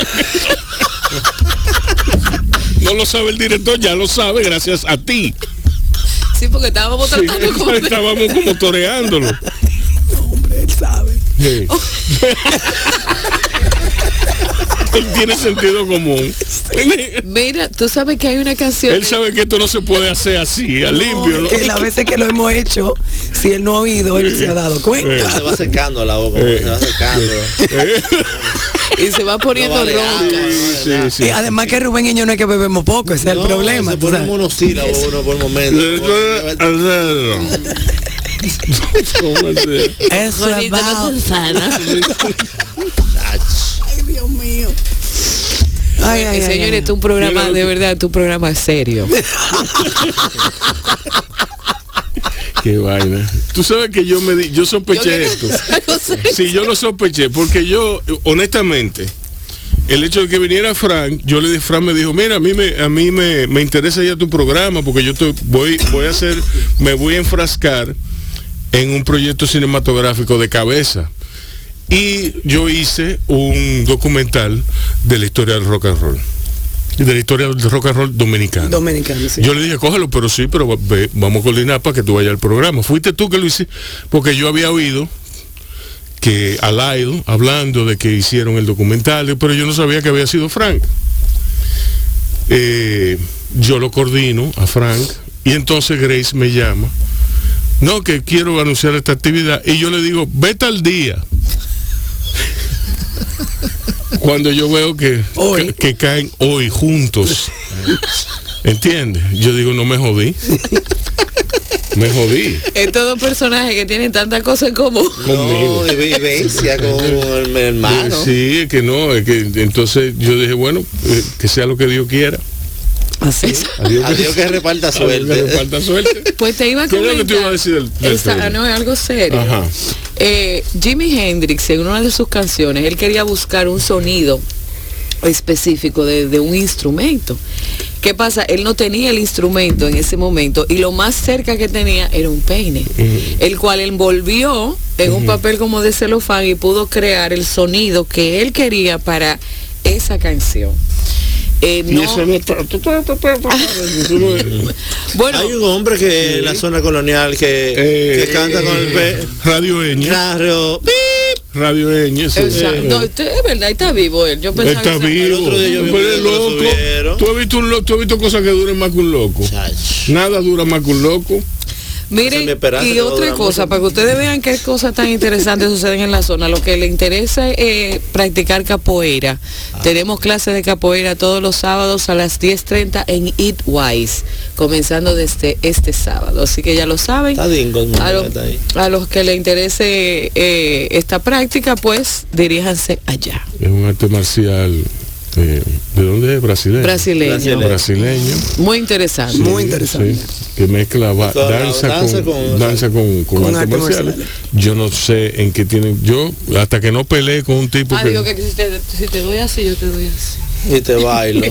No lo sabe el director, ya lo sabe, gracias a ti. Sí, porque estábamos sí, tratando como estábamos como toreándolo. Él sabe. Sí. Oh. Él tiene sentido común. Mira, tú sabes que hay una canción. Él de... sabe que esto no se puede hacer así, al no, limpio, ¿no? Que las veces que lo hemos hecho, si él no ha oído, él se ha dado cuenta. Se va secando a la boca, eh. se va secando. Eh. Y se va poniendo no vale ronca. Sí, sí, sí. Y además que Rubén y yo no es que bebemos poco, ese no, es el problema. Se pone monosílabos uno por momento. Eso es manzana. Ay, Dios mío. Ay, ay, señores, ay, tu programa, de verdad, tu programa es serio. Qué vaina. Tú sabes que yo me di, yo sospeché yo esto. Sí, yo lo sospeché, porque yo, honestamente, el hecho de que viniera Frank, yo le dije, Frank me dijo, mira, a mí me, a mí me, me interesa ya tu programa, porque yo estoy, voy, voy a hacer, me voy a enfrascar en un proyecto cinematográfico de cabeza. Y yo hice un documental de la historia del rock and roll. De la historia del rock and roll dominicano. Dominicano, sí. Yo le dije, cógelo, pero sí, pero ve, vamos a coordinar para que tú vayas al programa. Fuiste tú que lo hiciste, porque yo había oído que al idol, hablando de que hicieron el documental, pero yo no sabía que había sido Frank. Eh, yo lo coordino a Frank, y entonces Grace me llama, no, que quiero anunciar esta actividad, y yo le digo, vete al día. Cuando yo veo que, que, que caen hoy juntos, ¿entiendes? Yo digo, no me jodí. Me jodí. Estos dos personajes que tienen tantas cosas en común. No, de vivencia como el hermano. Sí, que no, es que entonces yo dije, bueno, que sea lo que Dios quiera. Así es. Adiós, adiós que reparta suerte. Que reparta suerte. Pues te iba a comentar. ¿Qué es lo que te iba a decir del, del esa, no, es algo serio. Ajá. Eh, Jimi Hendrix, en una de sus canciones, él quería buscar un sonido específico de, de un instrumento. ¿Qué pasa? Él no tenía el instrumento en ese momento, y lo más cerca que tenía era un peine, uh-huh, el cual envolvió en uh-huh un papel como de celofán y pudo crear el sonido que él quería para esa canción. Eh, no. Bueno, hay un hombre que sí, en la zona colonial que, eh, que canta eh, con el pe- Radio Eña. Radio, Radio Eña, sí. Eh. No, usted, es verdad, está vivo él. Yo pensaba está que vivo. El otro día yo pero loco. ¿Tú has visto un loco? ¿Tú has visto cosas que duren más que un loco? Chach. Nada dura más que un loco. Miren, y otra cosa, para que ustedes vean qué cosas tan interesantes suceden en la zona. Lo que les interesa es eh, practicar capoeira. Ah. Tenemos clases de capoeira todos los sábados a las diez y media en Eat Wise, comenzando desde este sábado. Así que ya lo saben. Está bien, a, lo, a los que les interese eh, esta práctica, pues diríjanse allá. Es un arte marcial. Eh, ¿De dónde es? Brasileño. Brasileño. Brasileño. Muy interesante. Sí, muy interesante. Sí, que mezcla va, danza, danza con, con danza con, con, con artes marciales. Yo no sé en qué tienen. Yo hasta que no peleé con un tipo. Ah, que, digo que si te, si te doy así, yo te doy así. Y te bailo. Y,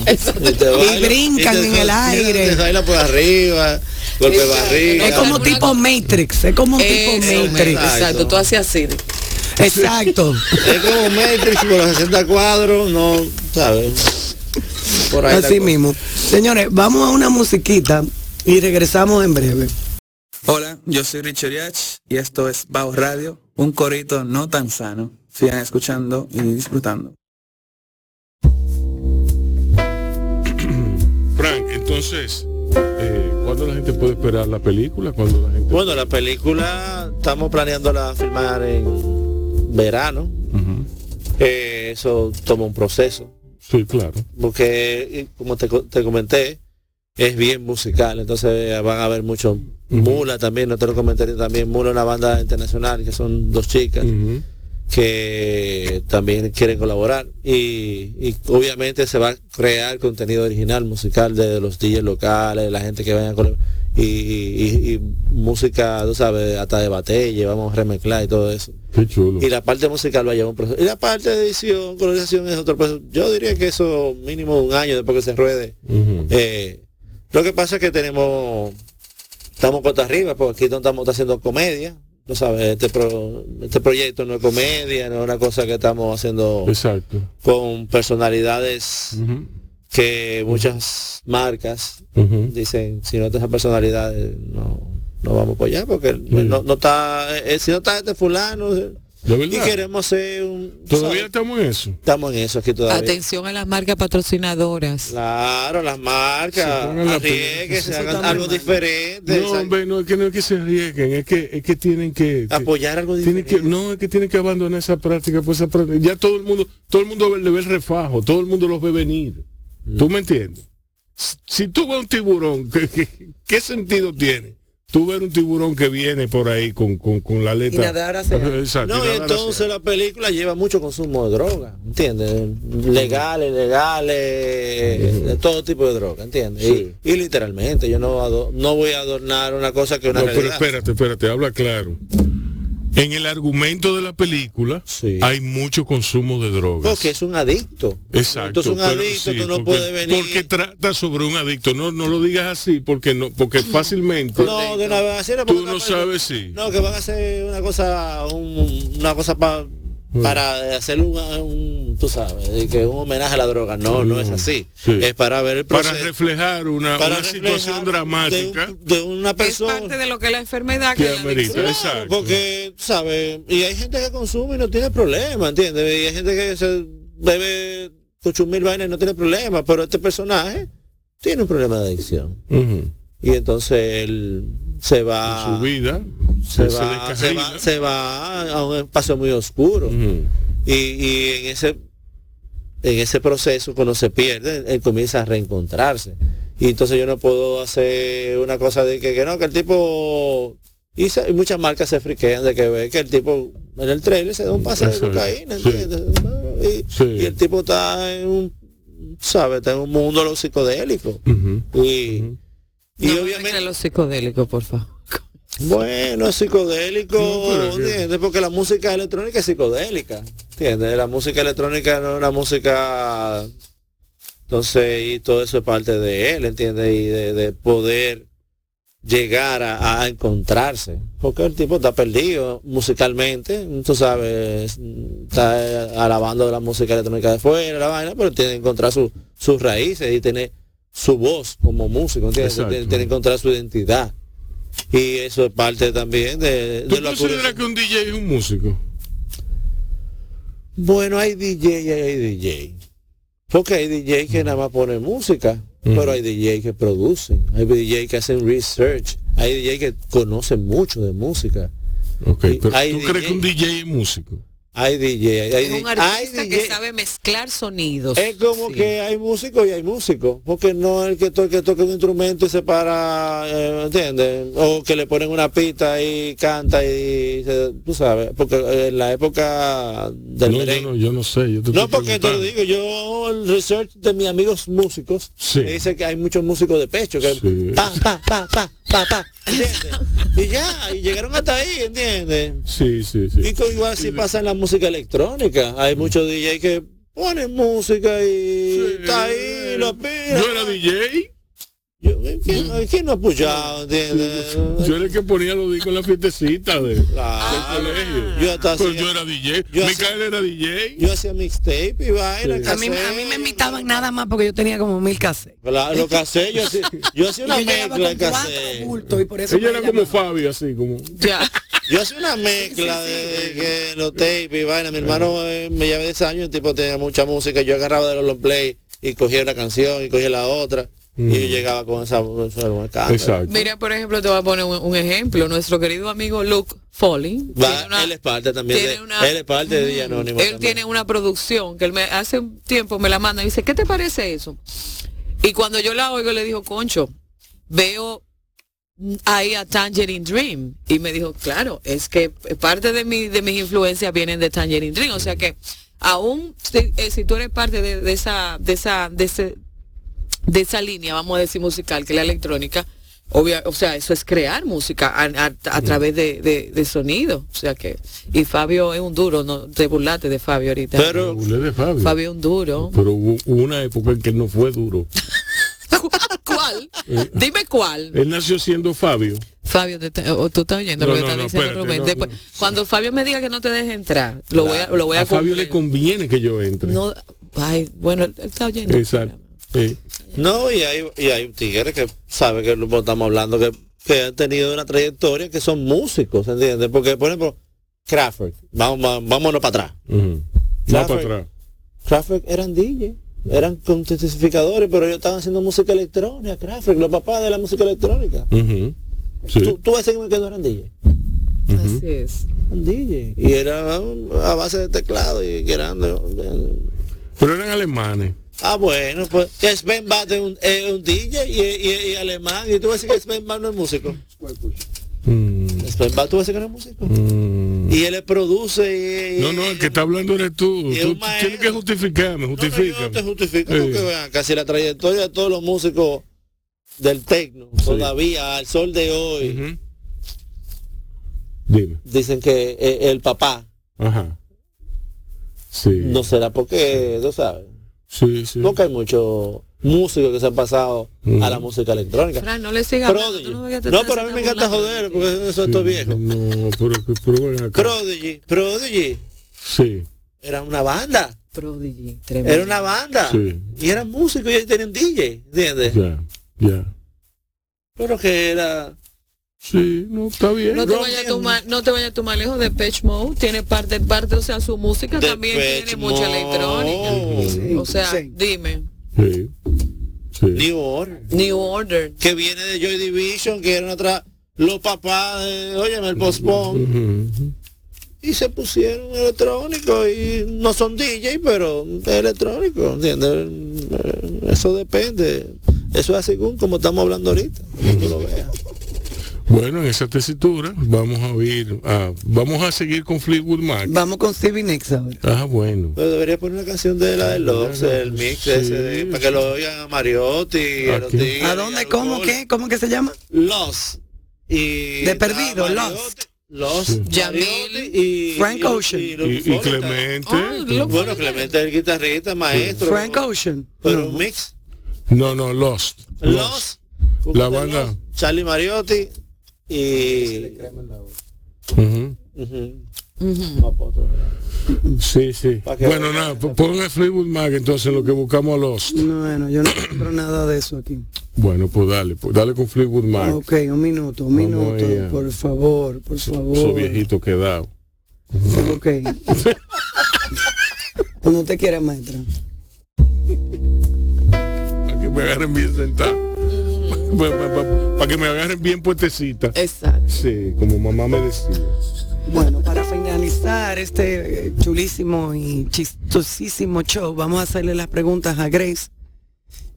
te bailo, y brincan y te, en el aire. Te baila por arriba. Golpe de barriga. Es como tipo una... Matrix. Es como un tipo Matrix. Matrix. Exacto. Tú haces así. Exacto. Es como Matrix por los sesenta cuadros, no, ¿sabes? Por ahí así mismo. Señores, vamos a una musiquita y regresamos en breve. Hola, yo soy Richard Yach y esto es Bao Radio, un corito no tan sano. Sigan escuchando y disfrutando. Frank, entonces, eh, ¿cuándo la gente puede esperar la película? ¿Cuándo la gente... Bueno, la película estamos planeándola filmar en verano. Uh-huh. Eh, eso toma un proceso. Sí, claro. Porque, como te, te comenté, es bien musical, entonces van a haber muchos. Uh-huh. Mula también, no te lo comenté también, Mula es una banda internacional, que son dos chicas. Uh-huh. Que también quieren colaborar y, y obviamente se va a crear contenido original, musical, de los D Js locales, de la gente que vaya a colaborar y, y, y música, tú sabes, hasta de batalla, vamos a remezclar y todo eso. Qué chulo. Y la parte musical va a llevar un proceso. Y la parte de edición, colorización es otro proceso. Yo diría que eso mínimo un año después que se ruede. Uh-huh. Eh, lo que pasa es que tenemos, estamos costa arriba, porque aquí no estamos haciendo comedia. No sabes, este, pro, este proyecto no es comedia, no es una cosa que estamos haciendo. Exacto. Con personalidades. Uh-huh. Que muchas marcas. Uh-huh. Dicen, si no te esas personalidades no, no vamos a apoyar porque sí. no, no está, eh, si no está este fulano. ¿De verdad? Y queremos ser un... ¿Todavía ¿sabes? Estamos en eso? Estamos en eso aquí todavía. Atención a las marcas patrocinadoras. Claro, las marcas, arriesguen, se hagan algo diferente. No, hombre, no es que no es que se arriesguen, es que, es que tienen que... Apoyar algo diferente. Que, no, es que tienen que abandonar esa práctica, pues esa práctica. Ya todo el mundo, todo el mundo le ve el refajo, todo el mundo los ve venir. Mm. ¿Tú me entiendes? Si tú ves un tiburón, ¿qué, qué, qué sentido tiene? Tú ver un tiburón que viene por ahí con, con, con la aleta. Y nadar hacia... Exacto, no, y, y entonces hacia... la película lleva mucho consumo de droga, ¿entiendes? Legales, legales, uh-huh. de todo tipo de droga, ¿entiendes? Sí. Y, y literalmente, yo no, ador- no voy a adornar una cosa que una no, realidad. Pero espérate, espérate, habla claro. En el argumento de la película, sí, hay mucho consumo de drogas. Porque es un adicto. Exacto. Entonces un pero, adicto, sí, tú no porque, puedes venir. Porque trata sobre un adicto. No, no lo digas así, porque no, porque fácilmente. No, que no va a hacer. Tú no sabes si. Sí. No, que van a hacer una cosa, un, una cosa para para hacer un, un, tú sabes, que un homenaje a la droga. No, no, no es así. Sí. Es para ver el proceso. Para reflejar una, para una reflejar situación dramática. De, un, de una persona. Es parte de lo que es la enfermedad. Que, que amerita, la exacto. Porque, tú sabes, y hay gente que consume y no tiene problema, ¿entiendes? Y hay gente que se bebe ocho mil vainas y no tiene problema, pero este personaje tiene un problema de adicción. Uh-huh. Y entonces él se va en su vida, se, se, va, se va se va a un espacio muy oscuro. Uh-huh. y, y en ese en ese proceso, cuando se pierde, él comienza a reencontrarse. Y entonces yo no puedo hacer una cosa de que, que no, que el tipo y, se, y muchas marcas se friquean de que ve que el tipo en el trailer se da un pase de cocaína. Sí. Y, sí. Y el tipo está en un, sabe, está en un mundo psicodélico. Uh-huh. Y uh-huh. Y no, obviamente los psicodélicos, por favor. Bueno, psicodélico, no, ¿entiendes? Porque la música electrónica es psicodélica, ¿entiendes? La música electrónica no es una música. Entonces, y todo eso es parte de él, ¿entiendes? Y de, de poder llegar a, a encontrarse. Porque el tipo está perdido musicalmente, tú sabes, está alabando la música electrónica de fuera, la vaina, pero tiene que encontrar su, sus raíces y tener su voz como músico, ¿entiendes? Tiene que encontrar su identidad. Y eso es parte también de... ¿Tú consideras que un D J es un músico? Bueno, hay D J y hay D J. Porque hay D J que nada más ponen música, uh-huh. pero hay D J que producen, hay D J que hacen research, hay D J que conocen mucho de música. Okay, pero ¿tú D J... crees que un D J es músico? Hay D J, hay un artista hay D J que sabe mezclar sonidos. Es como sí. que hay músicos y hay músicos, porque no es el que toque, toque un instrumento y se para, eh, ¿entiendes? O que le ponen una pista y canta y, se, tú sabes, porque en la época del no, merengue, yo no, yo no sé, yo te no porque te lo digo, yo el research de mis amigos músicos sí. me dice que hay muchos músicos de pecho que sí. pa pa pa pa pa pa, ¿entiendes? Y ya, y llegaron hasta ahí, ¿entiendes? Sí, sí, sí. Y igual así pasa en la música electrónica, hay muchos D J que ponen música y sí, está ahí, lo piden. Yo era D J. Yo, ¿quién, ¿Quién no ha apoyado? De, de... Yo era el que ponía los discos en la fiestecita de, ah, del colegio. Yo, hasta hacía, yo era D J. Yo Micaela hacía, era D J. Yo hacía mixtape y vaina. Sí. A, mí, a mí me invitaban nada más porque yo tenía como mil cassettes. Claro, los cassettes, yo hacía, yo hacía una yo mezcla de cassettes. Ella era como Fabio, así como... Ya. Yo hacía una mezcla sí, sí, sí. de que los tapes y vaina. Mi hermano eh, me llevaba diez años, el tipo tenía mucha música. Yo agarraba de los long play y cogía una canción y cogía la otra. Y yo llegaba con esa bolsa. Mira, por ejemplo, te voy a poner un, un ejemplo. Nuestro querido amigo Luke Foley. Va, una, él es parte también. De, una, él es parte de Día Anónimo. Él también tiene una producción que él me hace un tiempo me la manda y dice, ¿qué te parece eso? Y cuando yo la oigo, le digo, concho, veo ahí a Tangerine Dream. Y me dijo, claro, es que parte de, mi, de mis influencias vienen de Tangerine Dream. O sea que aún si, eh, si tú eres parte de, de esa, de esa, de ese de esa línea, vamos a decir musical, que es la electrónica, obvia, o sea, eso es crear música a, a, a través de, de, de sonido, o sea que, y Fabio es un duro, no te burlaste de Fabio ahorita. Pero, me burlé de Fabio. Fabio es un duro. Pero hubo una época en que él no fue duro. ¿Cuál? Eh, Dime cuál. Él nació siendo Fabio. Fabio, o tú estás oyendo no, lo que no, está no, diciendo espérate, Rubén. No, después, no. Cuando Fabio me diga que no te deje entrar, lo la, voy a, lo voy a, a Fabio le conviene que yo entre. No, ay, bueno, él está oyendo. Exacto. Sí. No, y hay, y hay tigres que sabe que lo estamos hablando, que, que han tenido una trayectoria, que son músicos, ¿entiendes? Porque, por ejemplo, Kraftwerk, vamos, vamos, vámonos para atrás. Uh-huh. Vamos para atrás. Kraftwerk eran D J, eran contestificadores, pero ellos estaban haciendo música electrónica, Kraftwerk, los papás de la música electrónica. Uh-huh. Sí. Tú, tú ves que no eran D J. Uh-huh. Así es. Eran D J. Y eran a base de teclado y eran... De, de... Pero eran alemanes. Ah, bueno, pues Sven Väth es un, eh, un D J y, y, y alemán. Y tú vas a decir que Sven Väth no es músico. Mm. Sven Väth, tú vas a decir que no es músico. Mm. Y él le produce y, no, no, el que está hablando eres tú. Tú tienes que justificarme, justifícame. No, no, yo te justifico, sí. Porque casi la trayectoria de todos los músicos del techno, sí, todavía al sol de hoy. Uh-huh. Dime. Dicen que eh, el papá. Ajá. Sí. No será porque, tú sabes. Sí, sí. Porque hay muchos músicos que se han pasado mm. a la música electrónica. Fran, no le sigas. Prodigy. No, no, no, pero a mí me encanta joder, porque eso sí, es viejo. No, pero que Prodigy, Prodigy. Sí. Era una banda. Prodigy, tremendo. Era una banda. Sí. Y eran músicos y ellos tenían D J, ¿entiendes? Ya, yeah, ya. Yeah. Pero que era... Sí, no está bien. No te vayas a tomar, no te vayas a tomar lejos de Depeche Mode, tiene parte, parte, o sea, su música Depeche también tiene Mode. Mucha electrónica. Sí, o sea, sí. Dime. Sí, sí. New Order. New Order. Que viene de Joy Division, que eran otra, los papás, de, óyeme, el post-punk. Uh-huh. Y se pusieron electrónicos y no son D J, pero electrónicos, ¿entiendes? Eso depende. Eso es según como estamos hablando ahorita, uh-huh. Que lo veas. Bueno, en esa tesitura vamos a ir, a, vamos a seguir con Fleetwood Mac. Vamos con Stevie Nicks ahora. Ah, bueno. Pero debería poner una canción de la de Lux, ah, el mix, sí, ese, sí. Para que lo oigan a Mariotti. ¿A, a, ¿A dónde? ¿Cómo? ¿Qué? ¿Cómo que se llama? Los. Y de perdido, Los. Los. Sí. Yamil y Frank y, Ocean. Y, y, y, y Clemente. Oh, bueno, Clemente es el guitarrista, maestro. Sí. Frank Ocean. Pero no. Un mix. No, no, Lost. Los. Los. La banda. Los. Charlie Mariotti. Y uh-huh. Uh-huh. Uh-huh. Sí, sí. Bueno, nada, pongan Fleetwood Mac entonces lo que buscamos a los. No, bueno, yo no compro nada de eso aquí. Bueno, pues dale, pues dale con Fleetwood Mac. Ah, ok, un minuto, un Vamos minuto, a... por favor, por so, favor. Eso viejito quedado. Uh-huh. Ok. Cuando usted quiera, maestra. Para que me agarren bien sentado. Para pa, pa, pa que me agarren bien puestecita. Exacto. Sí, como mamá me decía. Bueno, para finalizar este chulísimo y chistosísimo show, vamos a hacerle las preguntas a Grace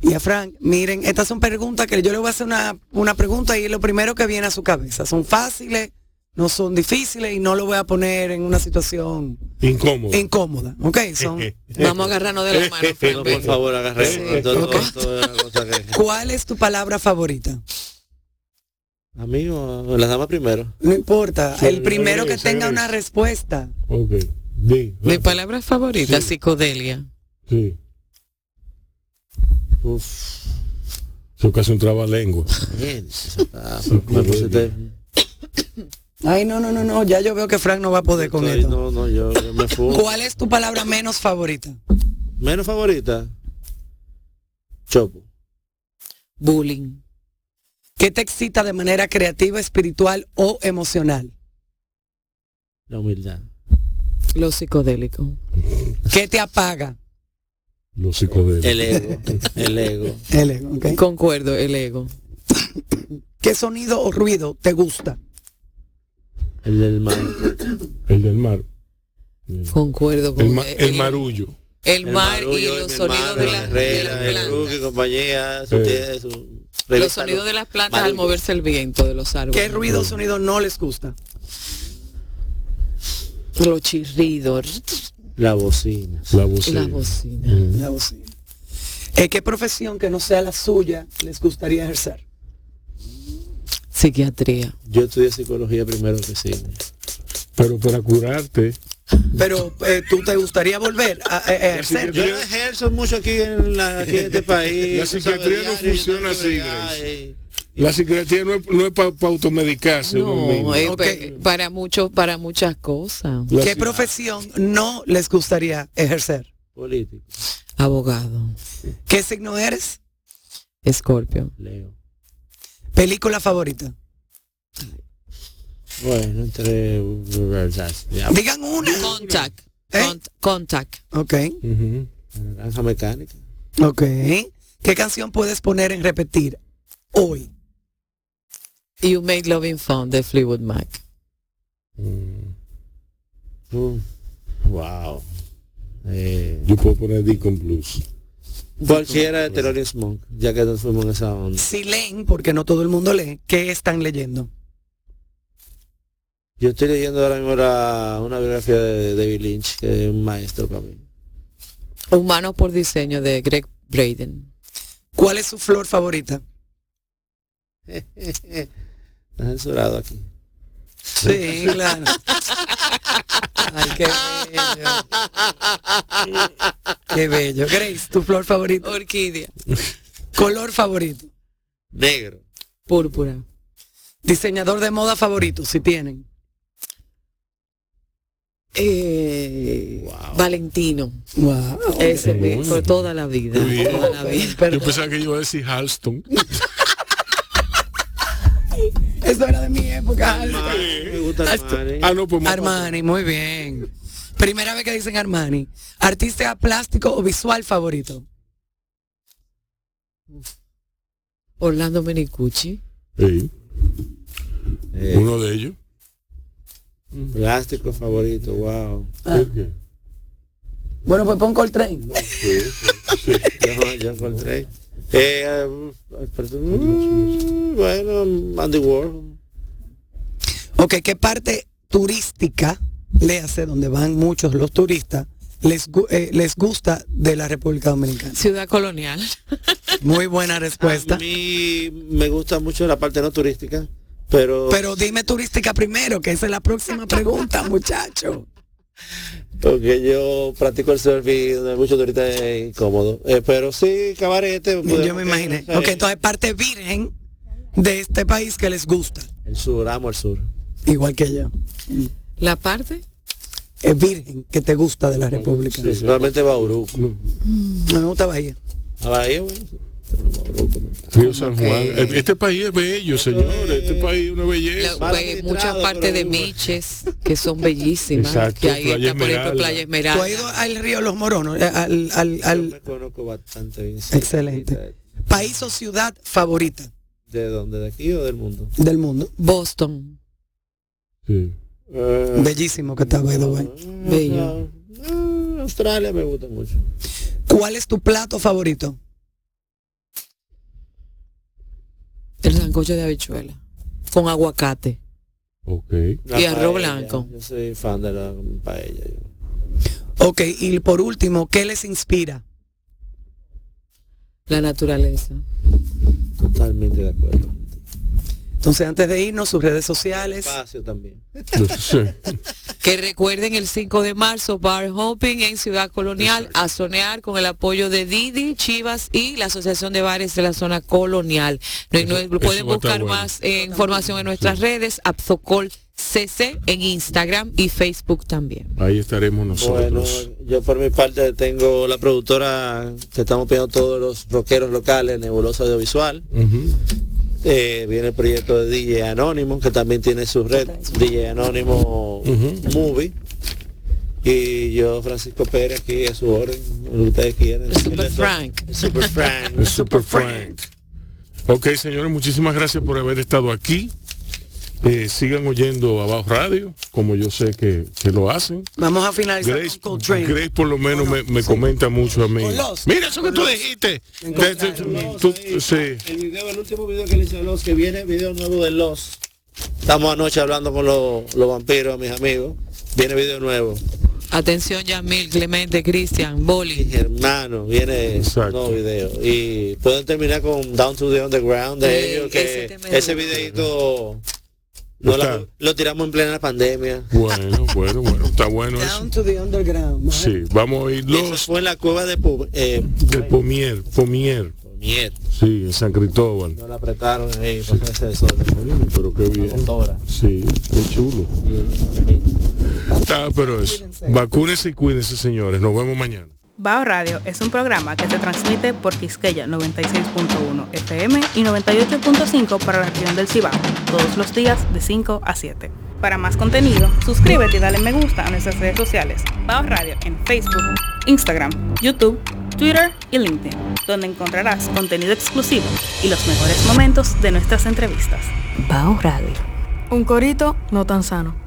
y a Frank. Miren, estas son preguntas que yo le voy a hacer una, una pregunta y es lo primero que viene a su cabeza. Son fáciles, no son difíciles y no lo voy a poner en una situación incómoda. Incómoda, ok. Son, vamos a agarrarnos de las manos. No, por favor, agarremos. Sí. Todo, okay. Todo, todo, todo, todo. ¿Cuál es tu palabra favorita? A mí o las damas primero. No importa, sí, el primero que tenga una respuesta. Ok. D, mi palabra favorita, sí. Psicodelia. Sí. Uf. Son casi un trabalengua. Bien, ay, no, no, no, no, ya yo veo que Frank no va a poder con esto. No, no, yo, yo me fui. ¿Cuál es tu palabra menos favorita? Menos favorita. Chopo. Bullying. ¿Qué te excita de manera creativa, espiritual o emocional? La humildad. Lo psicodélico. ¿Qué te apaga? Lo psicodélico. El ego. El ego. El ego, okay. Concuerdo, el ego. ¿Qué sonido o ruido te gusta? El del mar. El del mar. Concuerdo con el, ma el, el marullo. El, el mar marullo, y los sonidos de las plantas. Los sonidos de las plantas al moverse el viento de los árboles. ¿Qué ruido o sonido no les gusta? Los chirridos. La bocina. La bocina. La bocina. Mm. La bocina. ¿Eh, ¿Qué profesión que no sea la suya les gustaría ejercer? Psiquiatría. Yo estudié psicología primero que cine. Pero para curarte. Pero eh, tú te gustaría volver a, a ejercer. Yo no ejerzo mucho aquí en, la, aquí en este país. La psiquiatría no funciona así. La psiquiatría no es, no es para pa automedicarse. No, es okay. para muchos, para muchas cosas. La ¿Qué ciudad. profesión no les gustaría ejercer? Político. Abogado. ¿Qué signo eres? Escorpio. Leo. ¿Película favorita? Bueno, entre... Digan una. Contact. ¿Eh? Contact. Ok. Uh-huh. Naranja mecánica. Ok. ¿Qué canción puedes poner en repetir hoy? You Make Loving Fun de Fleetwood Mac. Mm. Uh, wow. Eh, Yo puedo poner Deacon Blues. Cualquiera de Thelonious Monk, ya que nos fuimos en esa onda. Si leen, porque no todo el mundo lee, ¿qué están leyendo? Yo estoy leyendo ahora mismo la, una biografía de David Lynch, que es un maestro para mí. Humanos por diseño de Greg Braden. ¿Cuál es su flor favorita? Está censurado aquí. Sí, claro. Ay, qué bello. Qué bello. Grace, ¿tu flor favorita? Orquídea. ¿Color favorito? Negro. Púrpura. ¿Diseñador de moda favorito, si tienen? Eh, wow. Valentino. Wow. Ese bien, por toda la vida. Toda la vida. Yo pensaba que yo iba a decir Halston. Eso era de mi época. Armani, me gusta Armani. Ah, no, pues Armani, muy bien. Primera vez que dicen Armani. ¿Artista plástico o visual favorito? Orlando Menicucci. Sí. Eh. Uno de ellos. Plástico favorito, wow. Ah. Okay. Bueno, pues pon Coltrane. Sí, sí, sí. yo, yo Coltrane. Eh, uh, bueno, Andy Warhol. Ok, ¿qué parte turística, léase donde van muchos los turistas, les, eh, les gusta de la República Dominicana? Ciudad colonial. Muy buena respuesta. A mí me gusta mucho la parte no turística, pero... Pero dime turística primero, que esa es la próxima pregunta, muchacho. Porque yo practico el surfing, muchos turistas es incómodo, eh, pero sí, cabarete. Yo me imaginé. Salir. Ok, entonces parte virgen de este país que les gusta. El sur, amo el sur. Igual que yo. ¿La parte? Es virgen, que te gusta de la República. Sí, realmente Bauruco. No me gusta Bahía. A Bahía, bueno. Río San Juan. Okay. Este país es bello, señores. Este país es una belleza. La, pues, muchas partes de Miches que son bellísimas. Exacto, que ahí está, por ejemplo, Playa Esmeralda. ¿Tú has ido al río Los Moronos? Al, al, al... Yo me conozco bastante bien. Excelente. ¿País o ciudad favorita? ¿De dónde? ¿De aquí o del mundo? Del mundo. Boston. Sí. Uh, Bellísimo que está, by the way. Bello. Uh, Australia me gusta mucho. ¿Cuál es tu plato favorito? El sancocho de habichuela con aguacate, okay. Y arroz blanco. Yo soy fan de la paella. Ok, y por último, ¿qué les inspira? La naturaleza. Totalmente de acuerdo. Entonces, antes de irnos, sus redes sociales. El espacio también. que recuerden el cinco de marzo, Bar Hopping en Ciudad Colonial, exacto, a sonear con el apoyo de Didi, Chivas y la Asociación de Bares de la Zona Colonial. Eso, no, pueden buscar bueno. más eh, información en nuestras sí. redes, Apsocol C C en Instagram y Facebook también. Ahí estaremos nosotros. Bueno, yo por mi parte tengo la productora que estamos pidiendo todos los rockeros locales, Nebulosa Audiovisual. Uh-huh. Eh, viene el proyecto de D J Anónimo, que también tiene su red, D J Anónimo uh-huh. Movie. Y yo, Francisco Pérez, aquí a su orden, lo que ustedes quieran. Super Frank. Super Frank. Super Frank. Ok, señores, muchísimas gracias por haber estado aquí. Eh, sigan oyendo Abajo Radio, como yo sé que, que lo hacen. Vamos a finalizar Grace, con Coltrane. Grace por lo menos no, me, me sí. comenta mucho a mí. Los, Mira eso que tú los, dijiste. De, de, los, tú, ahí, sí. El video, el último video que le hice a Los, que viene, video nuevo de Los. Estamos anoche hablando con los, los vampiros, mis amigos. Viene video nuevo. Atención, Yamil, Clemente, Cristian, Boli. Hermano, viene un nuevo video. Y pueden terminar con Down to the Underground de sí, ellos, que ese, ese videito... No la, lo tiramos en plena pandemia. Bueno, bueno, bueno, está bueno. Down eso. to the underground. ¿no? Sí, vamos a ir los. Eso fue en la cueva de, po, eh, de Pomier, Pomier. Pomier. Sí, en San Cristóbal. No la apretaron ahí, sí. Para eso. Pero qué bien. Sí, qué chulo. Está, pero eso. Vacúnense y cuídense, señores. Nos vemos mañana. Bao Radio es un programa que se transmite por Quisqueya noventa y seis punto uno F M y noventa y ocho punto cinco para la región del Cibao, todos los días de cinco a siete. Para más contenido, suscríbete y dale me gusta a nuestras redes sociales. Bao Radio en Facebook, Instagram, YouTube, Twitter y LinkedIn, donde encontrarás contenido exclusivo y los mejores momentos de nuestras entrevistas. Bao Radio. Un corito no tan sano.